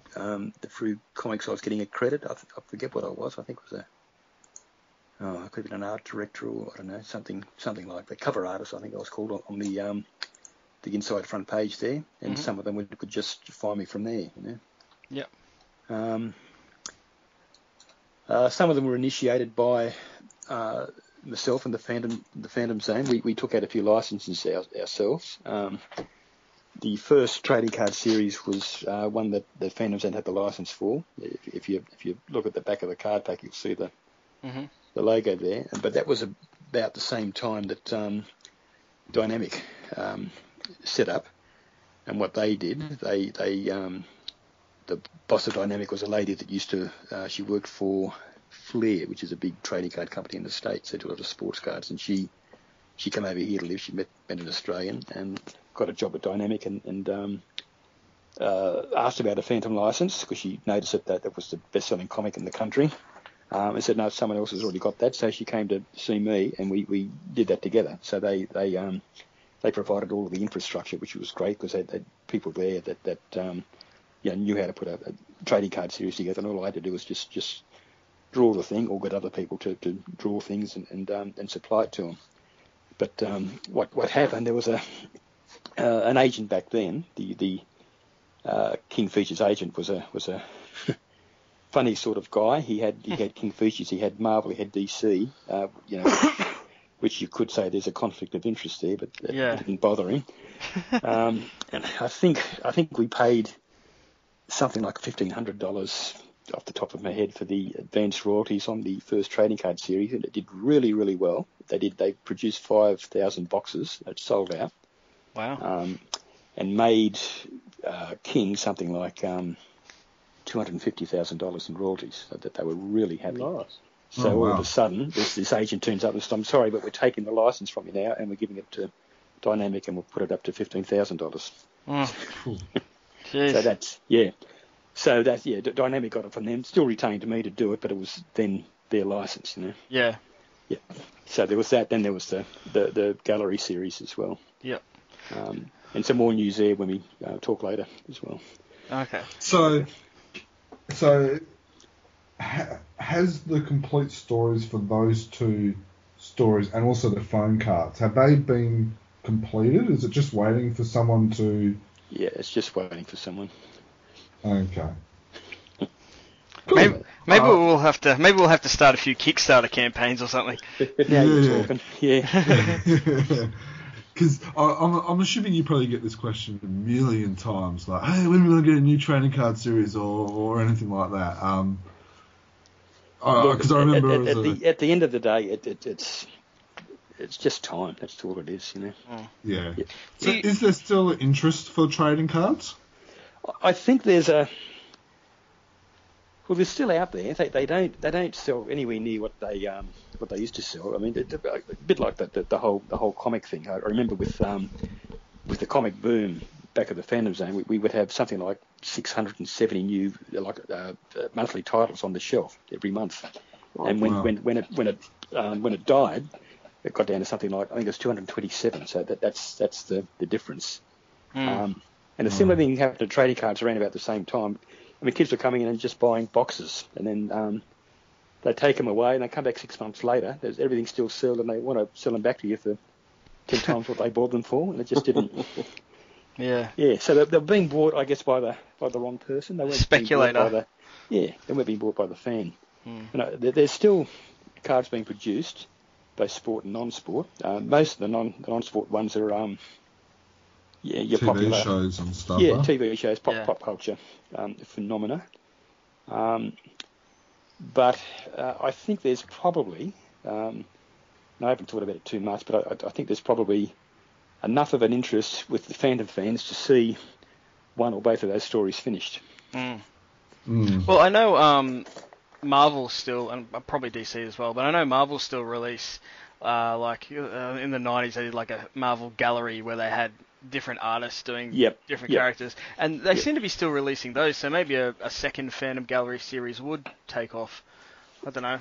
Comics, I was getting a credit. I forget what I was. I think it was I could have been an art director or I don't know, something like that. Cover artist, I think I was called on the inside front page there, and some of them could just find me from there, you know. Yep. Some of them were initiated by myself and the Phantom Zone. We took out a few licenses ourselves. The first trading card series was one that the Phantom Zone had the license for. If you look at the back of the card pack, you'll see the logo there. But that was about the same time that Dynamic set up, and what they did, the boss of Dynamic was a lady that used to she worked for Flair, which is a big trading card company in the States. They do a lot of sports cards, and she came over here to live. She met an Australian and got a job at Dynamic, and asked about a Phantom license because she noticed that was the best-selling comic in the country, and said no, someone else has already got that. So she came to see me, and we did that together. So they provided all of the infrastructure, which was great because they had people there that knew how to put a trading card series together, and all I had to do was just draw the thing or get other people to draw things and supply it to them. But what happened, there was an agent back then. The King Features agent was a funny sort of guy. He had King Features, he had Marvel, he had DC, which you could say there's a conflict of interest there, but it didn't bother him. And I think we paid something like $1,500 off the top of my head for the advanced royalties on the first trading card series, and it did really, really well. They produced 5,000 boxes. It sold out. Wow. And made King something like $250,000 in royalties. So that they were really happy. Nice. So all of a sudden, this agent turns up and says, I'm sorry, but we're taking the license from you now and we're giving it to Dynamic and we'll put it up to $15,000. Oh. So Dynamic got it from them, still retained me to do it, but it was then their license, you know. Yeah. Yeah. So there was that, then there was the gallery series as well. Yeah. And some more news there when we talk later as well. Okay. So... has the complete stories for those two stories and also the phone cards, have they been completed? Is it just waiting for someone to... Yeah, it's just waiting for someone. Okay. Cool. Maybe we'll have to start a few Kickstarter campaigns or something. Now you're talking. Yeah. Because I'm assuming you probably get this question a million times, like, hey, when are we going to get a new training card series or anything like that? Because I remember at the end of the day, it's just time. That's all it is, you know. Oh. Yeah. Yeah. So is there still interest for trading cards? I think there's a. Well, they're still out there. They don't sell anywhere near what they used to sell. I mean, a bit like the whole comic thing. I remember with the comic boom back at the Phantom Zone, we would have something like 670 new monthly titles on the shelf every month. And when it died, it got down to something like, I think it was 227. So that's the difference. And a similar thing happened to trading cards around about the same time. I mean, kids were coming in and just buying boxes, and then they take them away, and they come back 6 months later. Everything's still sealed, and they want to sell them back to you for 10 times what they bought them for, and it just didn't. Yeah. Yeah. So they're being bought, I guess, by the wrong person. They weren't speculator. They weren't being bought by the fan. Mm. You know, there's still cards being produced, both sport and non-sport. Most of the non-sport ones are. Your TV popular shows and stuff. Yeah, TV shows, pop culture phenomena. But I think there's probably, I haven't thought about it too much, but I think there's probably enough of an interest with the Phantom fans to see one or both of those stories finished. Mm. Mm. Well, I know Marvel still, and probably DC as well, but I know Marvel still release, in the 90s, they did like a Marvel gallery where they had different artists doing different characters, and they seem to be still releasing those, so maybe a second Phantom Gallery series would take off. I don't know.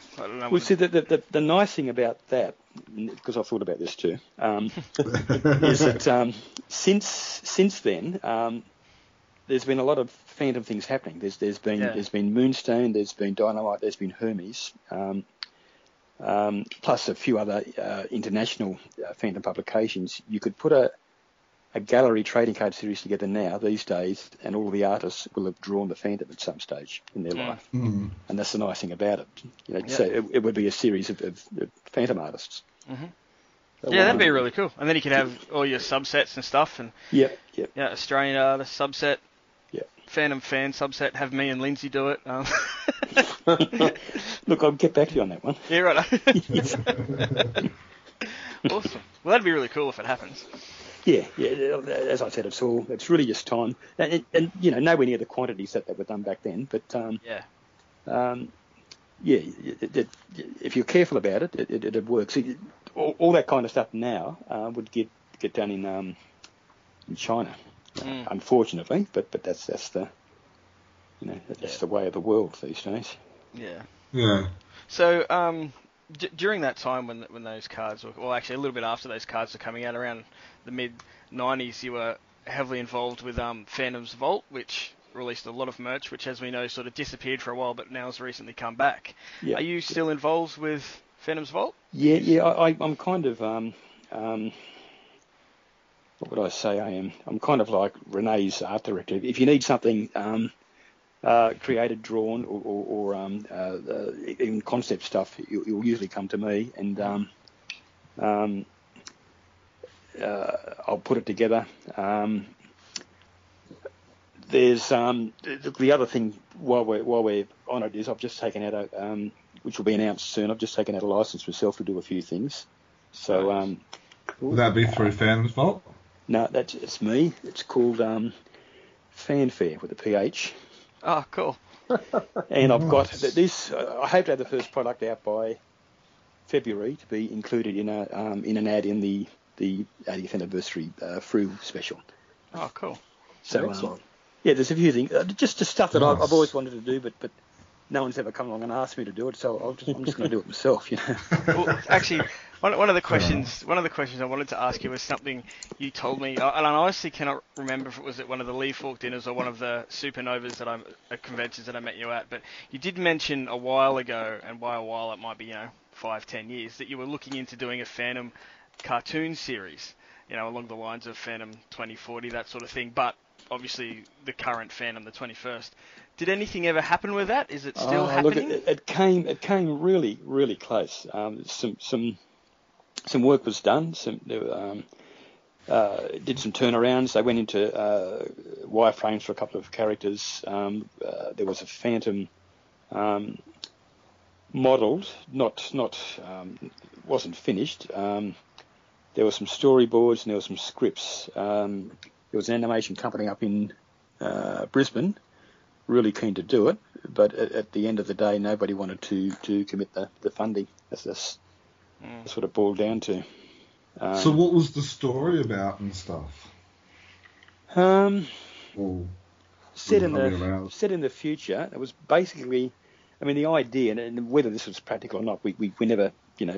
Well, see, the nice thing about that, because I've thought about this too, is that since then, there's been a lot of Phantom things happening. There's been Moonstone, there's been Dynamite, there's been Hermes, plus a few other international Phantom publications. You could put a gallery trading card series together now, these days, and all the artists will have drawn the Phantom at some stage in their life. Mm. And that's the nice thing about it. You know, so it would be a series of Phantom artists. Mm-hmm. Yeah, that'd be really cool. And then you could have all your subsets and stuff. And yeah, Australian artist subset, Phantom fan subset, have me and Lindsay do it. Look, I'll get back to you on that one. Yeah, right. Awesome. Well, that'd be really cool if it happens. Yeah. As I said, it's really just time, and you know, nowhere near the quantities that were done back then. But if you're careful about it, it works. All that kind of stuff now would get done in China, unfortunately. But that's the the way of the world these days. Yeah. So during that time when those cards were, well, actually a little bit after those cards were coming out, around the mid-90s, you were heavily involved with Phantom's Vault, which released a lot of merch, which, as we know, sort of disappeared for a while, but now has recently come back. Yeah. Are you still involved with Phantom's Vault? Yeah, I'm kind of, what would I say I am? I'm kind of like Renee's art director. If you need something created, drawn, or in concept stuff, you'll usually come to me, and I'll put it together. There's the other thing while we're on it is I've just taken out a which will be announced soon. I've just taken out a license myself to do a few things. So will that be through Phantom's Vault? No, it's me. It's called Fanfare with a PH. Oh, cool. And I've got this. I hope to have the first product out by February to be included in an ad in the 80th anniversary Frew special. Oh, cool. So, there's a few things. Just the stuff that I've always wanted to do, but no one's ever come along and asked me to do it, so I'm just going to do it myself, you know. Well, actually, one of the questions I wanted to ask you was something you told me, and I honestly cannot remember if it was at one of the Lee Falk dinners or one of the Supernovas conventions that I met you at, but you did mention a while ago, and by a while it might be, 5-10 years, that you were looking into doing a Phantom cartoon series, along the lines of Phantom 2040, that sort of thing, but obviously the current Phantom, the 21st. Did anything ever happen with that? Is it still happening? Look, it came really, really close. Some work was done. did some turnarounds. They went into wireframes for a couple of characters. There was a Phantom modelled, wasn't finished. There were some storyboards and there were some scripts. There was an animation company up in Brisbane, really keen to do it, but at the end of the day, nobody wanted to commit the funding. That's what it boiled down to. So what was the story about and stuff? Set in the future. It was basically, I mean, the idea, and whether this was practical or not, we never,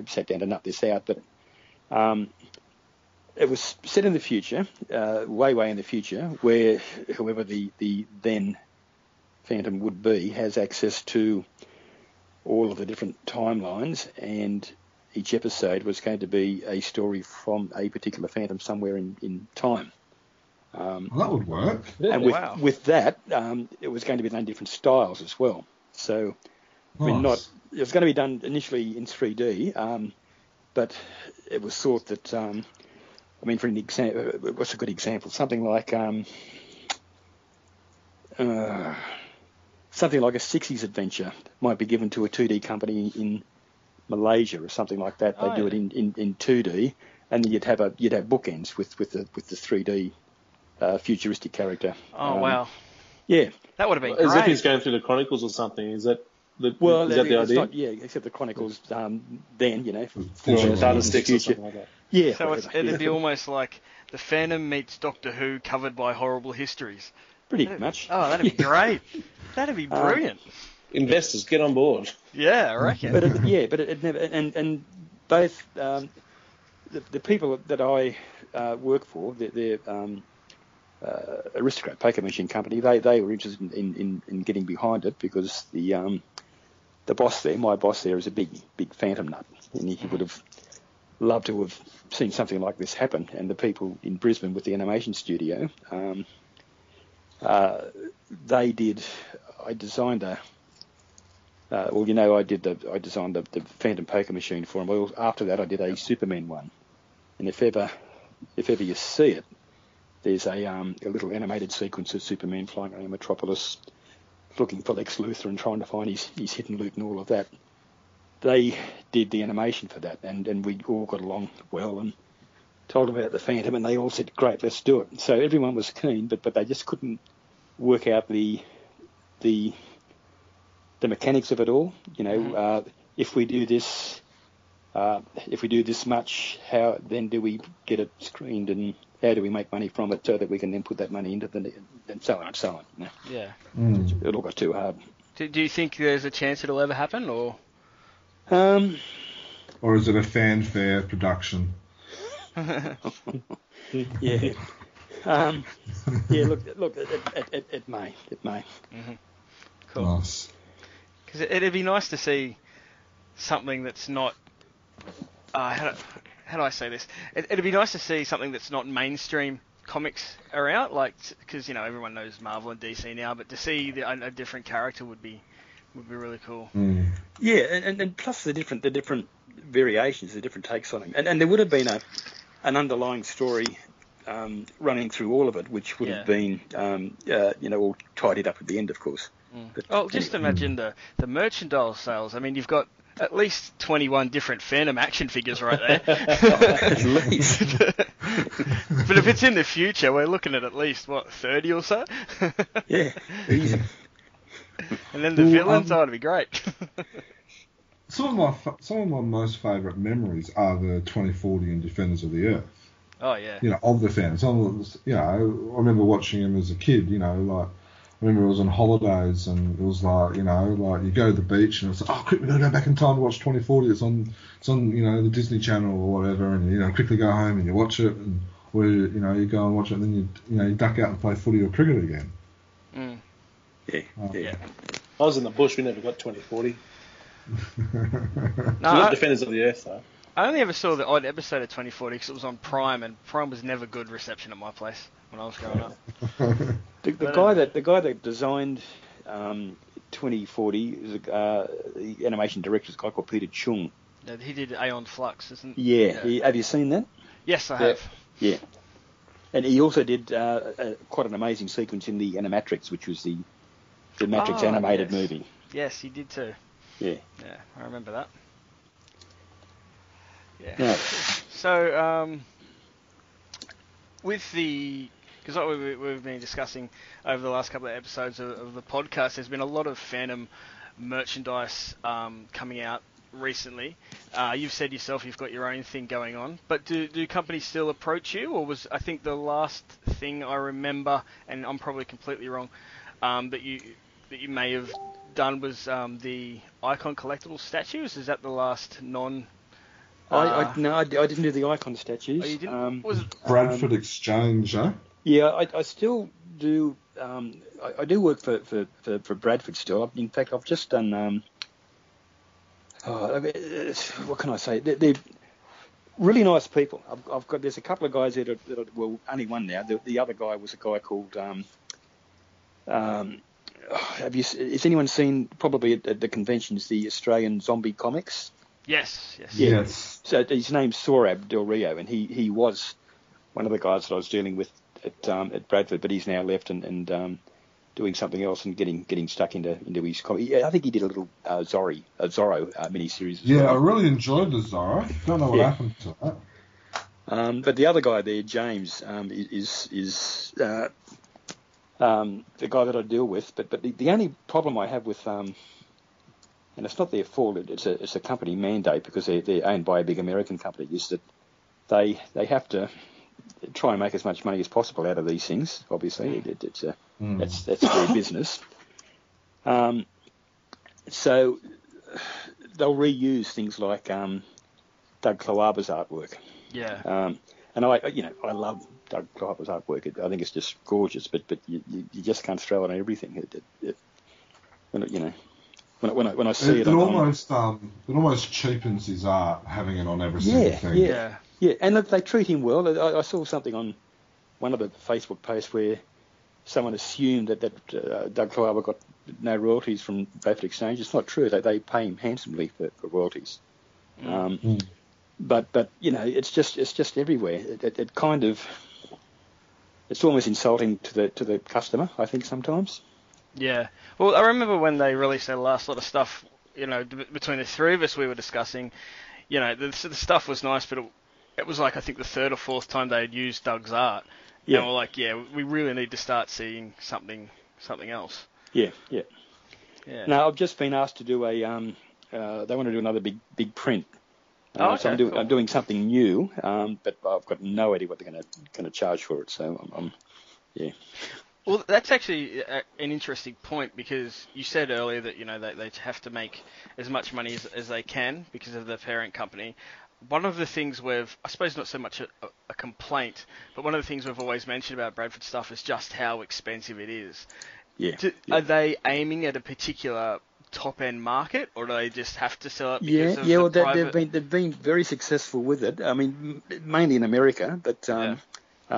sat down to nut this out, but it was set in the future, way in the future, where whoever the then Phantom would be has access to all of the different timelines, and each episode was going to be a story from a particular Phantom somewhere in time. That would work. And with that, it was going to be done in different styles as well. So it was going to be done initially in 3D, but it was thought that, for an example, what's a good example? Something like a 60s adventure might be given to a 2D company in Malaysia or something like that. They do it in 2D, and then you'd have bookends with the 3D futuristic character. Oh wow! Yeah, that would have been great. As if he's going through the Chronicles or something. Is that the idea? Not, except the Chronicles. Then statistics or something like that. Yeah. So it'd be almost like the Phantom meets Doctor Who, covered by horrible histories. Pretty much. Oh, that'd be great. That'd be brilliant. Investors, get on board. Yeah, I reckon. But it never, and both the people that I work for, the Aristocrat Poker Machine Company, they were interested in getting behind it because the boss there, my boss there, is a big Phantom nut, and he would have loved to have seen something like this happen. And the people in Brisbane with the animation studio, they did. I designed the Phantom poker machine for him. Well, after that, I did a Superman one. And if ever you see it, there's a little animated sequence of Superman flying around Metropolis, looking for Lex Luthor and trying to find his hidden loot and all of that. They did the animation for that, and we all got along well and told them about the Phantom, and they all said, "Great, let's do it." So everyone was keen, but they just couldn't work out the mechanics of it all, if we do this much, how then do we get it screened and how do we make money from it so that we can then put that money into the, and so on and so on. Yeah. Mm. It all got too hard. Do you think there's a chance it'll ever happen, or? Or is it a fanfare production? Yeah. Look, it may. It may. Mm-hmm. Cool. Nice. Because it'd be nice to see something that's not... how do I say this? It'd be nice to see something that's not mainstream comics around, because, everyone knows Marvel and DC now, but to see a different character would be really cool. Mm. Yeah, and plus the different variations, the different takes on him. And there would have been an underlying story... running through all of it, which would have been, all tidied up at the end, of course. Mm. But, just imagine the merchandise sales. I mean, you've got at least 21 different Phantom action figures right there. At least. But if it's in the future, we're looking at least, 30 or so? Yeah, easy. And then the villains, that'd be great. Some of my most favourite memories are the 2040 and Defenders of the Earth. Oh, yeah. Of the Phantoms. I remember watching him as a kid, I remember it was on holidays and it was you go to the beach and it's like, oh, quick, we've got to go back in time to watch 2040. It's on the Disney Channel or whatever, and quickly go home and you watch it, and or, you go and watch it, and then you duck out and play footy or cricket again. Mm. Yeah. Yeah. I was in the bush. We never got 2040. No, not Defenders of the Earth, though. I only ever saw the odd episode of 2040 because it was on Prime, and Prime was never good reception at my place when I was growing up. The guy that designed 2040 is the animation director, is a guy called Peter Chung. He did Aeon Flux, isn't he? Yeah. Have you seen that? Yes, I have. Yeah. And he also did quite an amazing sequence in the Animatrix, which was the Matrix animated movie. Yes, he did too. Yeah. Yeah, I remember that. Yeah. No. So, with the... Because like we've been discussing over the last couple of episodes of the podcast, there's been a lot of Phantom merchandise coming out recently. You've said yourself you've got your own thing going on, but do companies still approach you? Or was, I think the last thing I remember, and I'm probably completely wrong, that you may have done was the Icon collectible statues. Is that the last non? No, I didn't do the Icon statues. Oh, you didn't? Was it Bradford Exchange? Huh? Yeah, I still do. I do work for Bradford still. In fact, I've just done. What can I say? They're really nice people. I've got, there's a couple of guys that are well, only one now. The other guy was a guy called. Has anyone seen, probably at the conventions, the Australian Zombie Comics? Yes. So his name's Saurabh Del Rio, and he was one of the guys that I was dealing with at Bradford, but he's now left and doing something else and getting stuck into his comic. I think he did a little Zorro miniseries as well. Yeah, I really enjoyed the Zorro. Don't know what happened to that. But the other guy there, James, is the guy that I deal with. But the only problem I have with and it's not their fault. It's a company mandate because they're owned by a big American company. Is that they have to try and make as much money as possible out of these things. Obviously, that's their business. So they'll reuse things like Doug Klawaba's artwork. Yeah. And I love Doug Klawaba's artwork. I think it's just gorgeous. But you just can't throw it on everything. When I see it it almost cheapens his art having it on every single thing. Yeah. And look, they treat him well. I saw something on one of the Facebook posts where someone assumed that Doug Klawaba got no royalties from Bradford Exchange. It's not true. They pay him handsomely for royalties. But it's just everywhere. It kind of, it's almost insulting to the customer, I think, sometimes. Yeah. Well, I remember when they released their last lot of stuff, between the three of us we were discussing, the stuff was nice, but it was like, I think, the third or fourth time they had used Doug's art. Yeah. And we're like, we really need to start seeing something else. Yeah. Now, I've just been asked to do they want to do another big print. So I'm doing something new, but I've got no idea what they're going to charge for it. So I'm. Well, that's actually an interesting point because you said earlier that, they have to make as much money as they can because of their parent company. One of the things I suppose not so much a complaint, but one of the things we've always mentioned about Bradford stuff is just how expensive it is. Yeah. Are they aiming at a particular top-end market, or do they just have to sell it because of the private... they've been very successful with it. I mean, mainly in America, but...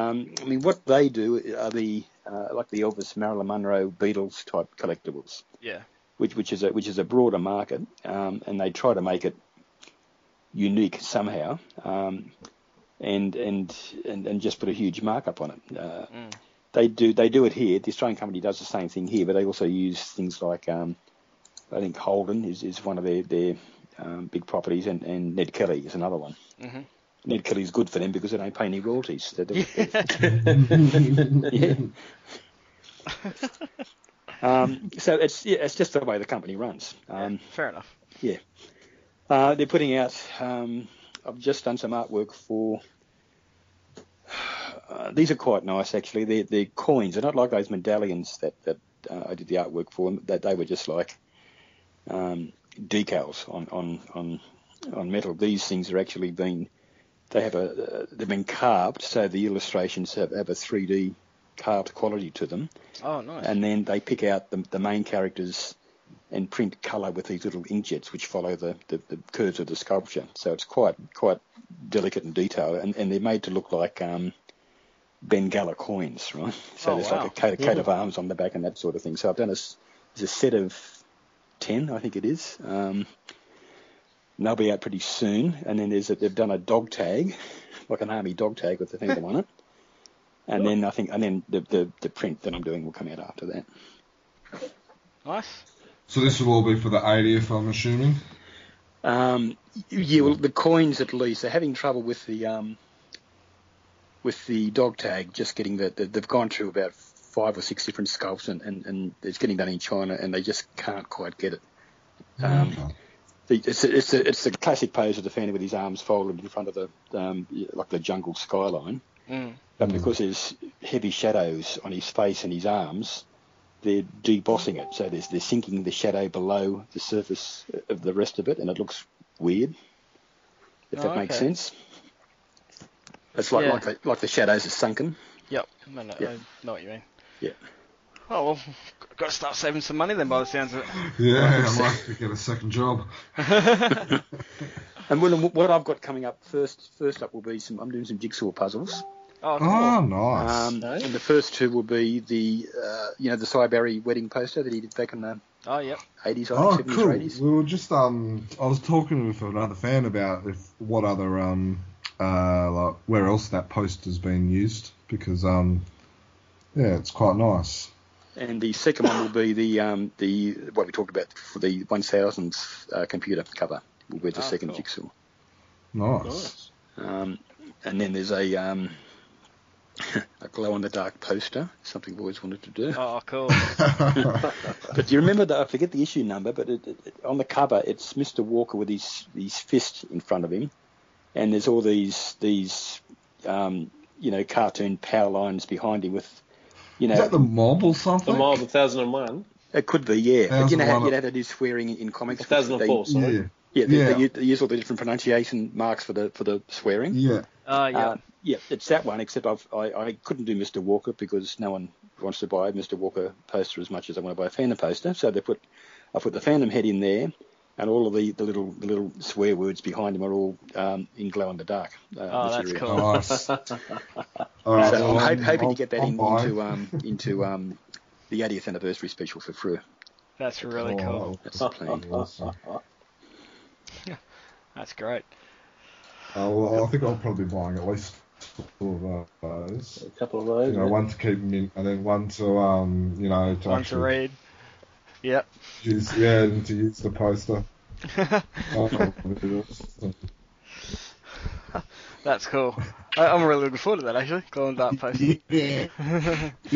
I mean, what they do are the Elvis, Marilyn Monroe, Beatles type collectibles. Yeah. Which is a broader market, and they try to make it unique somehow, and just put a huge markup on it. They do it here. The Australian company does the same thing here, but they also use things like I think Holden is one of their big properties, and Ned Kelly is another one. Mm-hmm. Ned Kelly's good for them because they don't pay any royalties. So it's just the way the company runs. Fair enough. Yeah. They're putting out... I've just done some artwork for... these are quite nice, actually. They're coins. They're not like those medallions that I did the artwork for. That they were just like decals on metal. These things are actually being... They've been carved, so the illustrations have a 3D carved quality to them. Oh, nice! And then they pick out the main characters and print colour with these little inkjets, which follow the curves of the sculpture. So it's quite delicate and detailed, and they're made to look like Bengala coins, right? So there's like a coat of arms on the back and that sort of thing. So I've done a set of 10, I think it is. And they'll be out pretty soon. And then they've done a dog tag, like an army dog tag with the thing on it. And then the print that I'm doing will come out after that. Nice. So this will all be for the 80th, I'm assuming. Yeah, well, the coins at least. They're having trouble with the dog tag. Just getting the they've gone through about 5 or 6 different sculpts, and it's getting done in China, and they just can't quite get it. It's a classic pose of the Phantom with his arms folded in front of the like the jungle skyline. Mm. But because there's heavy shadows on his face and his arms, they're debossing it. So they're sinking the shadow below the surface of the rest of it, and it looks weird, if that makes sense. It's like the shadows are sunken. Yep. I know what you mean. Yeah. Oh, well, I've got to start saving some money then by the sounds of it. Yeah, I'd like to get a second job. And what I've got coming up first up will be I'm doing some jigsaw puzzles. Oh, cool. Oh, nice. And the first two will be the Cy Barry wedding poster that he did back in the 80s, I think, 70s, cool. 80s. We were just, I was talking with another fan about what other, like where else that poster's been used, because, it's quite nice. And the second one will be the what we talked about for the 1000th computer cover. Will be the second jigsaw. Nice. And then there's a glow-in-the-dark poster, something I've always wanted to do. Oh, cool. But do you remember, I forget the issue number, but on the cover, it's Mr. Walker with his fist in front of him, and there's all these cartoon power lines behind him with, Is that the mob or something? The mob, 1001? It could be, yeah. But you know how they do swearing in comics? 1004, sorry. They use all the different pronunciation marks for the swearing. Yeah. It's that one, except I couldn't do Mr. Walker because no one wants to buy a Mr. Walker poster as much as I want to buy a Phantom poster. So I put the Phantom head in there, and all of the little swear words behind him are all in glow in the dark. That's cool. All right, so I'm hoping to get that into the 80th anniversary special for Frew. That's really cool. That's the plan. Yeah, that's great. I think I'll probably be buying at least a couple of those. One to keep them in, and then one to to read. Yep. And to use the poster. That's cool. I'm really looking forward to that actually. Glow in the dark poster. Yeah.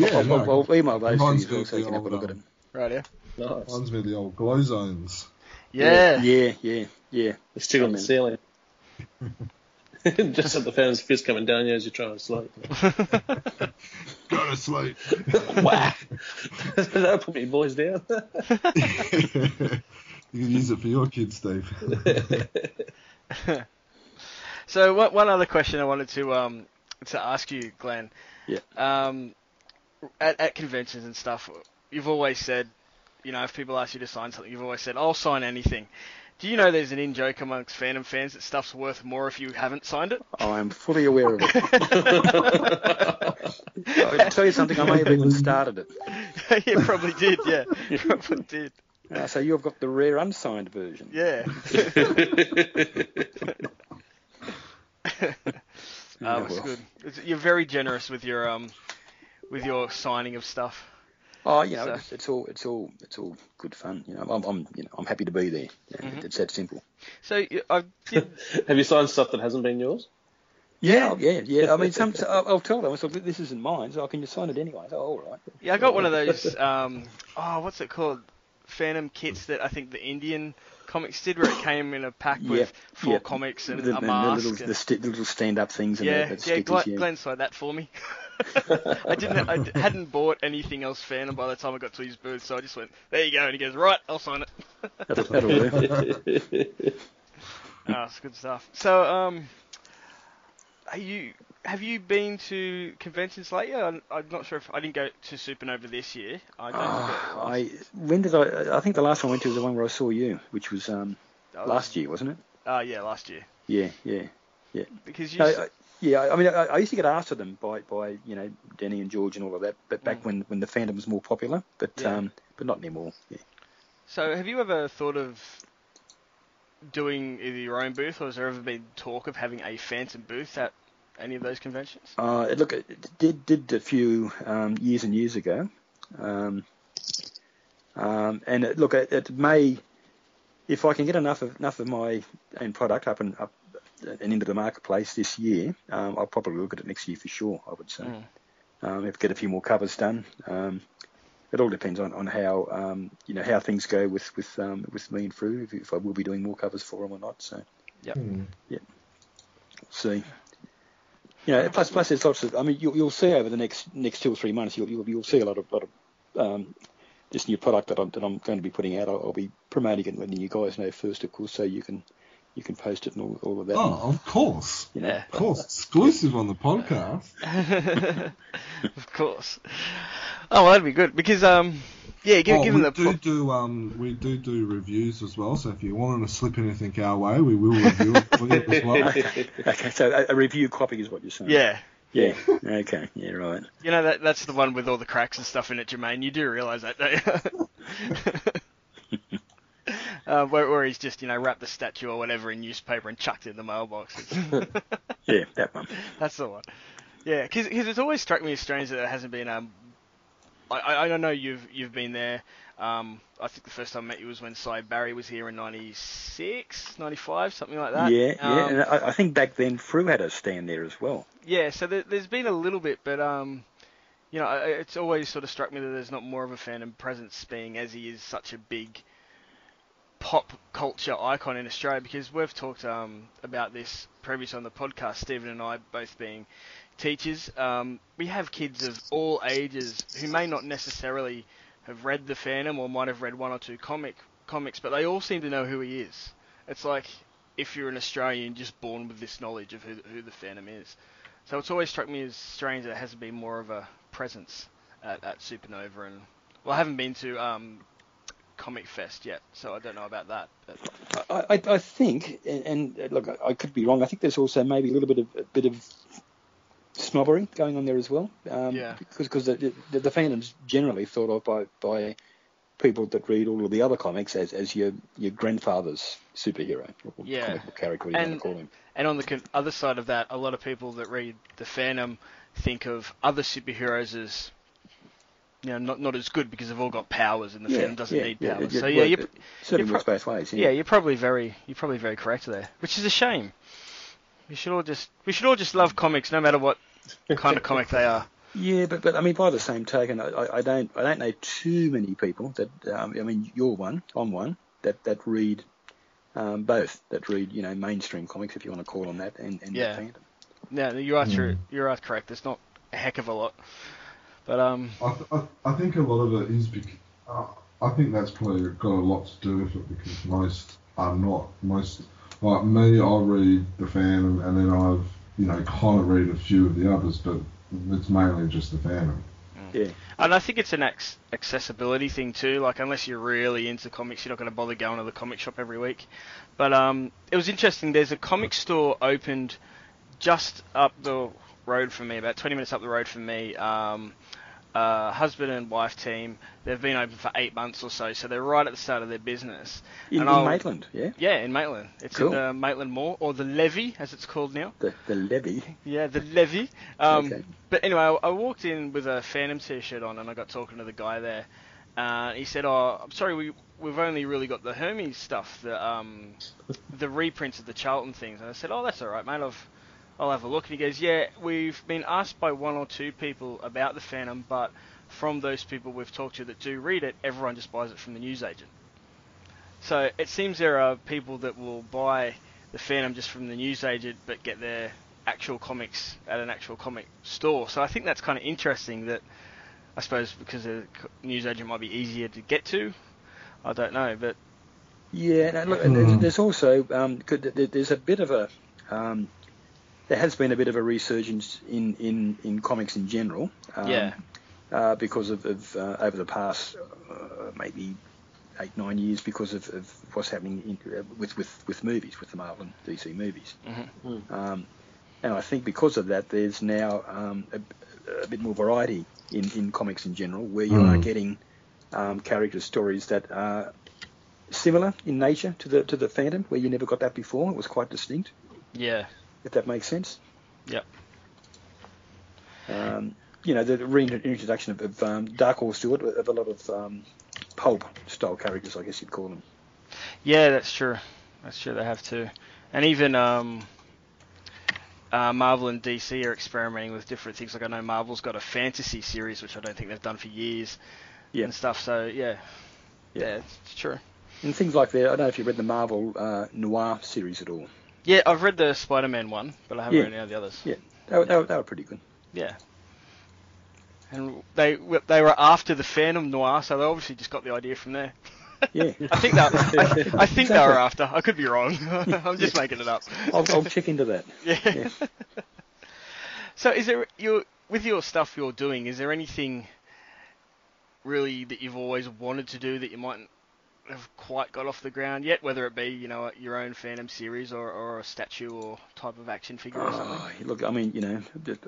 I'll email those to you so you can have a look at them. Right, yeah. Nice. Reminds me of the old glow zones. Yeah. Yeah. It's still on the ceiling. Just at the Phantom's fist coming down you as you're trying to sleep. Go to sleep. Wow. That'll put me boys down. You can use it for your kids, Steve. So one other question I wanted to ask you, Glenn. Yeah. At conventions and stuff, you've always said, if people ask you to sign something, you've always said, I'll sign anything. Do you know there's an in-joke amongst Phantom fans that stuff's worth more if you haven't signed it? Oh, I'm fully aware of it. I'll tell you something, I may have even started it. You probably did, yeah. You probably did. So you've got the rare unsigned version. Yeah. It's good. You're very generous with your signing of stuff. Oh, so. it's all good fun. I'm happy to be there. Mm-hmm. It's that simple. So, have you signed stuff that hasn't been yours? Yeah. I mean, I'll tell them. I said, this isn't mine, so I can just sign it anyway. So, all right. Yeah, I got one of those. What's it called? Phantom kits that I think the Indian comics did, where it came in a pack with four comics and a mask. The little stand-up things. And Glenn signed that for me. I hadn't bought anything else Phantom by the time I got to his booth, so I just went, there you go, and he goes, right, I'll sign it. That'll work. It's good stuff. So, have you been to conventions lately? I'm not sure if I didn't go to Supernova this year. I think the last one I went to was the one where I saw you, which was last year, wasn't it? Last year. Yeah. Because I used to get asked for them by Denny and George and all of that, but back when the Phantom was more popular, but not anymore. Yeah. So have you ever thought of doing either your own booth, or has there ever been talk of having a Phantom booth at any of those conventions? Look, it did a few years and years ago. And it, look, it may, if I can get enough of my own product up and into the marketplace this year, I'll probably look at it next year for sure, I would say. Mm. If I get a few more covers done. It all depends on how how things go with me and Frew, if I will be doing more covers for them or not. So yeah, see. Plus there's lots of. I mean, you'll see over the next 2 or 3 months, you'll see a lot of this new product that I'm going to be putting out. I'll be promoting it and letting you guys know first, of course, so you can post it and all of that. Oh, of course. Of course, exclusive on the podcast. Of course. Oh, well, that'd be good because we do reviews as well. So if you wanted to slip anything our way, we will review it for you as well. Okay, so a review copy is what you're saying. Yeah. Okay. Yeah. Right. You know that's the one with all the cracks and stuff in it, Jermaine. You do realise that, don't you? Where he's just wrapped the statue or whatever in newspaper and chucked it in the mailbox. Yeah, that one. That's the one. Yeah, because it's always struck me as strange that it hasn't been I know you've been there. I think the first time I met you was when Cy Barry was here in 96, 95, something like that. Yeah, and I think back then Frew had a stand there as well. Yeah, so there's been a little bit, but it's always sort of struck me that there's not more of a fandom presence, being as he is such a big pop culture icon in Australia, because we've talked about this previously on the podcast, Stephen and I both being teachers. We have kids of all ages who may not necessarily have read the fandom or might have read one or two comics, but they all seem to know who he is. It's like if you're an Australian just born with this knowledge of who the fandom is. So it's always struck me as strange that it hasn't been more of a presence at Supernova, and I haven't been to Comic Fest yet, so I don't know about that. But I think, and look, I could be wrong. I think there's also maybe a bit of snobbery going on there as well. Because the fandom's generally thought of by people that read all of the other comics as your grandfather's superhero or comic book character, you want to call him. And on the other side of that, a lot of people that read the fandom think of other superheroes as not as good because they've all got powers, and the fandom doesn't need powers. Yeah, so it certainly works both ways. Yeah, you're probably very correct there, which is a shame. We should all just love comics, no matter what kind of comic they are. Yeah, but I mean, by the same token, I don't know too many people that you're one, I'm one that read both, that read mainstream comics, if you want to call them that, and the fandom. Yeah, you are true. You are correct. There's not a heck of a lot, but I think a lot of it is because I think that's probably got a lot to do with it, because most are not most. Like me, I read the fandom, and then I've, kind of read a few of the others, but it's mainly just the fandom. Yeah. And I think it's an accessibility thing too. Like, unless you're really into comics, you're not going to bother going to the comic shop every week. But it was interesting. There's a comic store opened just up the road from me, about 20 minutes up the road from me. Husband and wife team, they've been open for 8 months or so they're right at the start of their business. In Maitland, yeah? Yeah, in Maitland. It's cool. In the Maitland Mall, or the Levy, as it's called now. The Levy? Yeah, the Levy. Okay. But anyway, I walked in with a Phantom t-shirt on, and I got talking to the guy there. He said, I'm sorry, we've only really got the Hermes stuff, the reprints of the Charlton things. And I said, that's all right, mate, I'll have a look. And he goes, we've been asked by one or two people about the Phantom, but from those people we've talked to that do read it, everyone just buys it from the newsagent. So it seems there are people that will buy the Phantom just from the newsagent, but get their actual comics at an actual comic store. So I think that's kind of interesting that, I suppose, because the newsagent might be easier to get to. I don't know, but... Yeah, no, look, there's also... there's a bit of a... there has been a bit of a resurgence in comics in general, because of over the past maybe 8-9 years, because of what's happening with movies, with the Marvel and DC movies. Mm-hmm. And I think because of that, there's now a bit more variety in comics in general, where you are getting character stories that are similar in nature to the Phantom, where you never got that before. It was quite distinct. Yeah. If that makes sense. Yep. You know, the reintroduction of Dark Horse to it, of a lot of pulp-style characters, I guess you'd call them. Yeah, that's true. That's true, they have to. And even Marvel and DC are experimenting with different things. Like, I know Marvel's got a fantasy series, which I don't think they've done for years, and stuff. So, yeah, it's true. And things like that. I don't know if you've read the Marvel Noir series at all. Yeah, I've read the Spider-Man one, but I haven't read any of the others. Yeah, they were pretty good. Yeah. And they were after the Phantom Noir, so they obviously just got the idea from there. Yeah, I think they were after. I could be wrong. I'm just making it up. I'll check into that. Yeah. So, is there with your stuff you're doing? Is there anything really that you've always wanted to do that you mightn't have quite got off the ground yet? Whether it be your own Phantom series or a statue or type of action figure or something. Look, I mean, just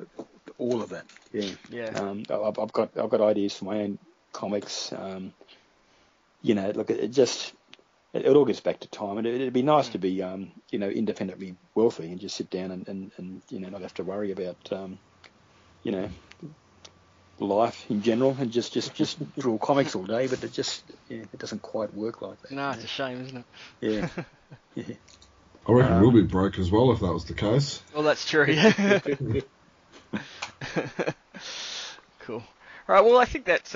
all of that. Yeah. Yeah. I've got ideas for my own comics. Look, it all gets back to time, and it'd be nice to be, independently wealthy and just sit down and not have to worry about, life in general and just draw comics all day. But it doesn't quite work like that. No, it's a shame, isn't it? Yeah. Yeah. I reckon we'll be broke as well if that was the case. Well, that's true. Yeah. Cool. All right. Well, I think that's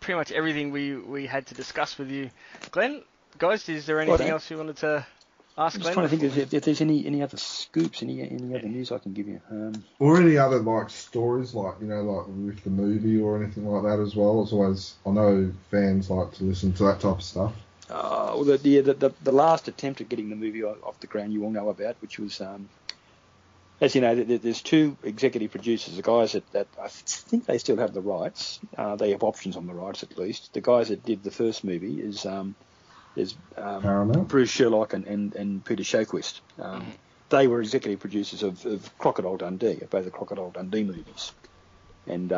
pretty much everything we had to discuss with you, Glenn. Guys, is there anything else you wanted to ask? I'm just trying to think if there's any other scoops, any other news I can give you, or any other stories, like with the movie or anything like that as well. It's always, I know fans like to listen to that type of stuff. The last attempt at getting the movie off the ground, you all know about, which was, as you know, there's two executive producers, the guys that I think they still have the rights. They have options on the rights, at least. The guys that did the first movie is Paramount. Bruce Sherlock and Peter Sjöquist. They were executive producers of Crocodile Dundee, of both the Crocodile Dundee movies. And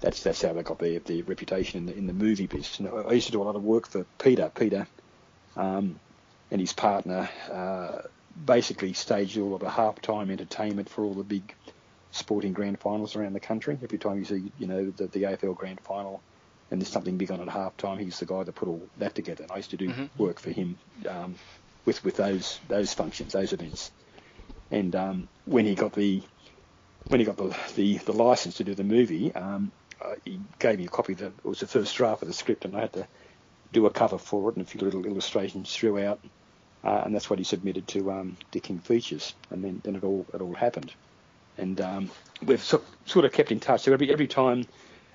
that's how they got their reputation in the movie business. And I used to do a lot of work for Peter and his partner, basically staged all of the half-time entertainment for all the big sporting grand finals around the country. Every time you see, the AFL grand final and there's something big on at half-time, he's the guy that put all that together. And I used to do work for him with those functions, those events. And when he got the license to do the movie, he gave me a copy that was the first draft of the script, and I had to do a cover for it and a few little illustrations throughout. And that's what he submitted to King Features, and then it all happened. And we've sort of kept in touch. So every time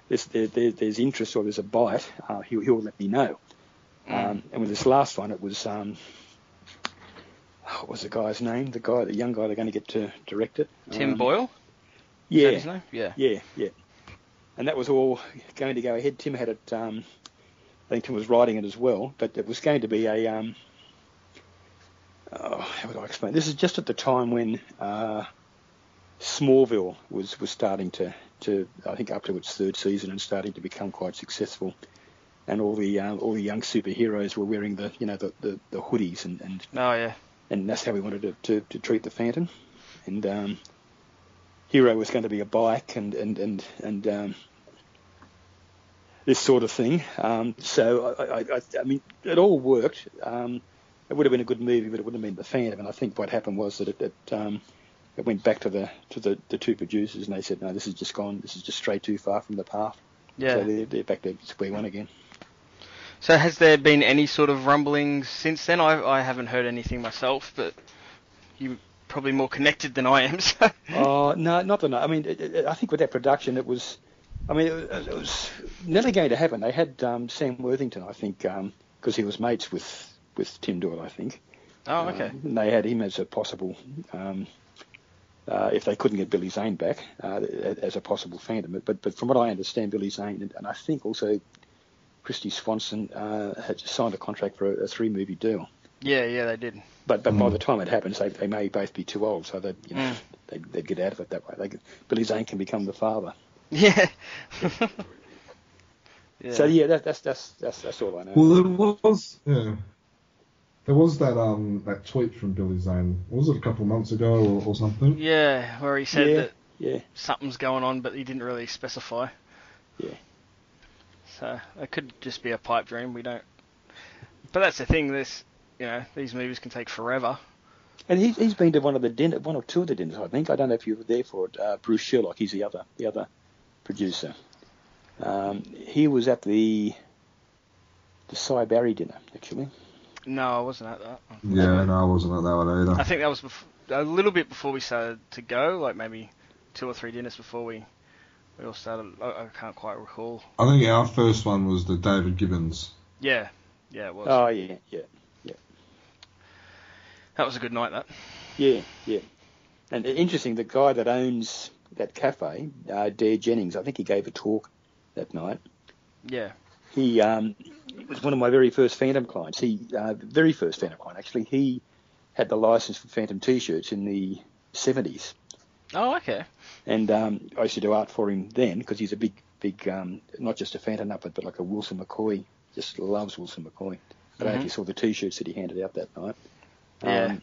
there's interest or there's a bite, he'll let me know. And with this last one, it was what was the guy's name? The young guy they're going to get to direct it. Tim Boyle. Yeah. Is that his name? Yeah. And that was all going to go ahead. Tim had it. I think Tim was writing it as well, but it was going to be a. How would I explain? This is just at the time when Smallville was starting to I think up to its third season and starting to become quite successful, and all the young superheroes were wearing the hoodies and that's how we wanted to treat the Phantom, and Hero was going to be a bike and this sort of thing. So I mean it all worked. It would have been a good movie, but it wouldn't have been the Phantom. And I think what happened was that it went back to the two producers, and they said, "No, this has just gone. This is just straight too far from the path." Yeah. So they're back to square one again. So has there been any sort of rumblings since then? I haven't heard anything myself, but you're probably more connected than I am. So. Oh no, not that. I mean, I think with that production, it was nearly going to happen. They had Sam Worthington, I think, because he was mates with Tim Doyle, I think. Oh, okay. And they had him as a possible, if they couldn't get Billy Zane back, as a possible Phantom. But from what I understand, Billy Zane and I think also Christy Swanson had just signed a contract for a three-movie deal. Yeah, they did. But by the time it happens, they may both be too old, so they'd get out of it that way. Billy Zane can become the father. Yeah. Yeah. So yeah, that's all I know. Well, it was. Yeah. There was that tweet from Billy Zane. Was it a couple of months ago or something? Yeah, where he said that yeah, something's going on, but he didn't really specify. Yeah. So it could just be a pipe dream. We don't. But that's the thing. This, you know, these movies can take forever. And he's been to one of the one or two of the dinners, I think. I don't know if you were there for it. Bruce Sherlock, he's the other producer. He was at the Cy Barry dinner, actually. No, I wasn't at that one. Yeah, no, I wasn't at that one either. I think that was a little bit before we started to go, like maybe 2 or 3 dinners before we all started. I can't quite recall. I think our first one was the David Gibbons. Yeah, yeah, it was. Oh, yeah. That was a good night, that. Yeah. And interesting, the guy that owns that cafe, Dare Jennings, I think he gave a talk that night. Yeah. He was one of my very first Phantom clients. He had the license for Phantom T-shirts in the 70s. Oh, okay. And I used to do art for him then because he's a big, not just a Phantom nut, but like a Wilson McCoy. Just loves Wilson McCoy. I don't know if you saw the T-shirts that he handed out that night. Yeah.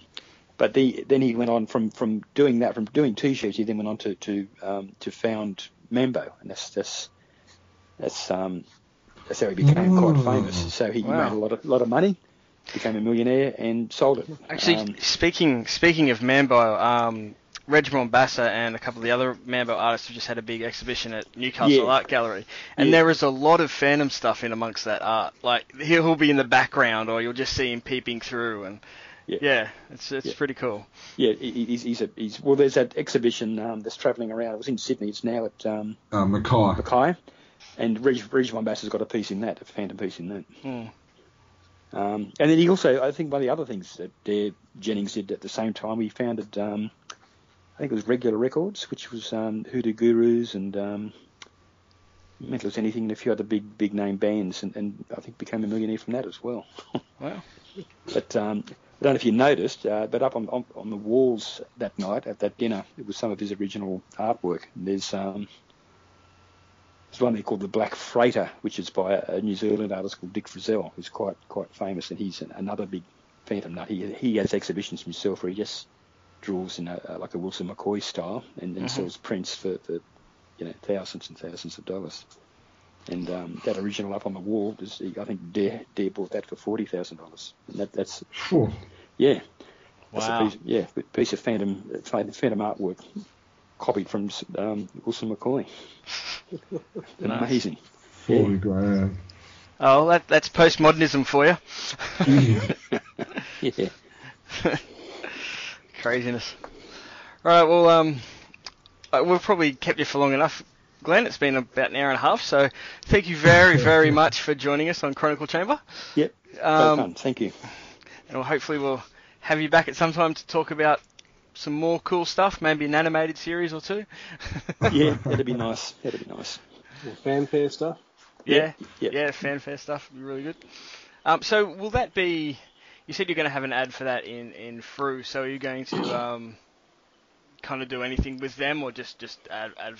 But then he went on from doing that, from doing T-shirts, he then went on to found Mambo, and that's how he became quite famous. So he made a lot of money, became a millionaire, and sold it. Actually, speaking of Mambo, Reginald Basser and a couple of the other Mambo artists have just had a big exhibition at Newcastle Art Gallery, and there is a lot of Phantom stuff in amongst that art. Like he'll be in the background, or you'll just see him peeping through, and it's pretty cool. Yeah, he's there's that exhibition that's travelling around. It was in Sydney. It's now at Mackay. And Reginald Bass has got a piece in that, a Phantom piece in that. Mm. And then he also, I think one of the other things that Dare Jennings did at the same time, he founded, I think it was Regular Records, which was Hoodoo Gurus and Mentalist Anything and a few other big name bands, and I think became a millionaire from that as well. Wow. But I don't know if you noticed, but up on the walls that night at that dinner, it was some of his original artwork. And there's one they called The Black Freighter, which is by a New Zealand artist called Dick Frizzell, who's quite famous, and he's another big Phantom nut. He has exhibitions himself where he just draws in like a Wilson McCoy style and then sells prints for thousands and thousands of dollars. And that original up on the wall, I think Dare bought that for $40,000. And that's sure. Yeah. That's wow. A piece of Phantom artwork copied from Wilson McCoy. Amazing. Nice. 40 grand. Oh, that's postmodernism for you. Yeah. Craziness. Right, well, we've probably kept you for long enough, Glenn. It's been about an hour and a half, so thank you very, very much for joining us on Chronicle Chamber. Yep, fun. Thank you. And hopefully we'll have you back at some time to talk about some more cool stuff, maybe an animated series or two. Yeah, that'd be nice. Or fanfare stuff. Yeah, fanfare stuff would be really good. So will that be... You said you're going to have an ad for that in Frew, so are you going to kind of do anything with them or just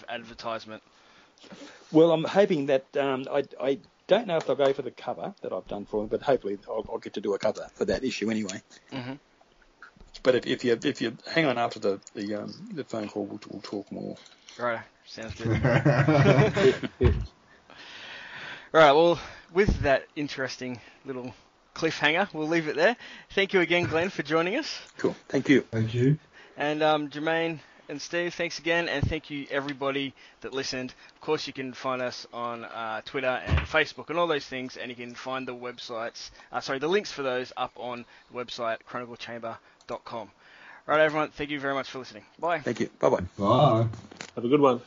advertisement? Well, I'm hoping that... I don't know if they'll go for the cover that I've done for them, but hopefully I'll get to do a cover for that issue anyway. Mm-hmm. But if you hang on after the phone call, we'll talk more. Right, sounds good. Right, well, with that interesting little cliffhanger, we'll leave it there. Thank you again, Glenn, for joining us. Cool, thank you. And Jermaine and Steve, thanks again, and thank you everybody that listened. Of course, you can find us on Twitter and Facebook and all those things, and you can find the websites. The links for those up on the website chroniclechamber.com. Right, everyone, thank you very much for listening. Bye. Thank you. Bye-bye. Bye. Have a good one.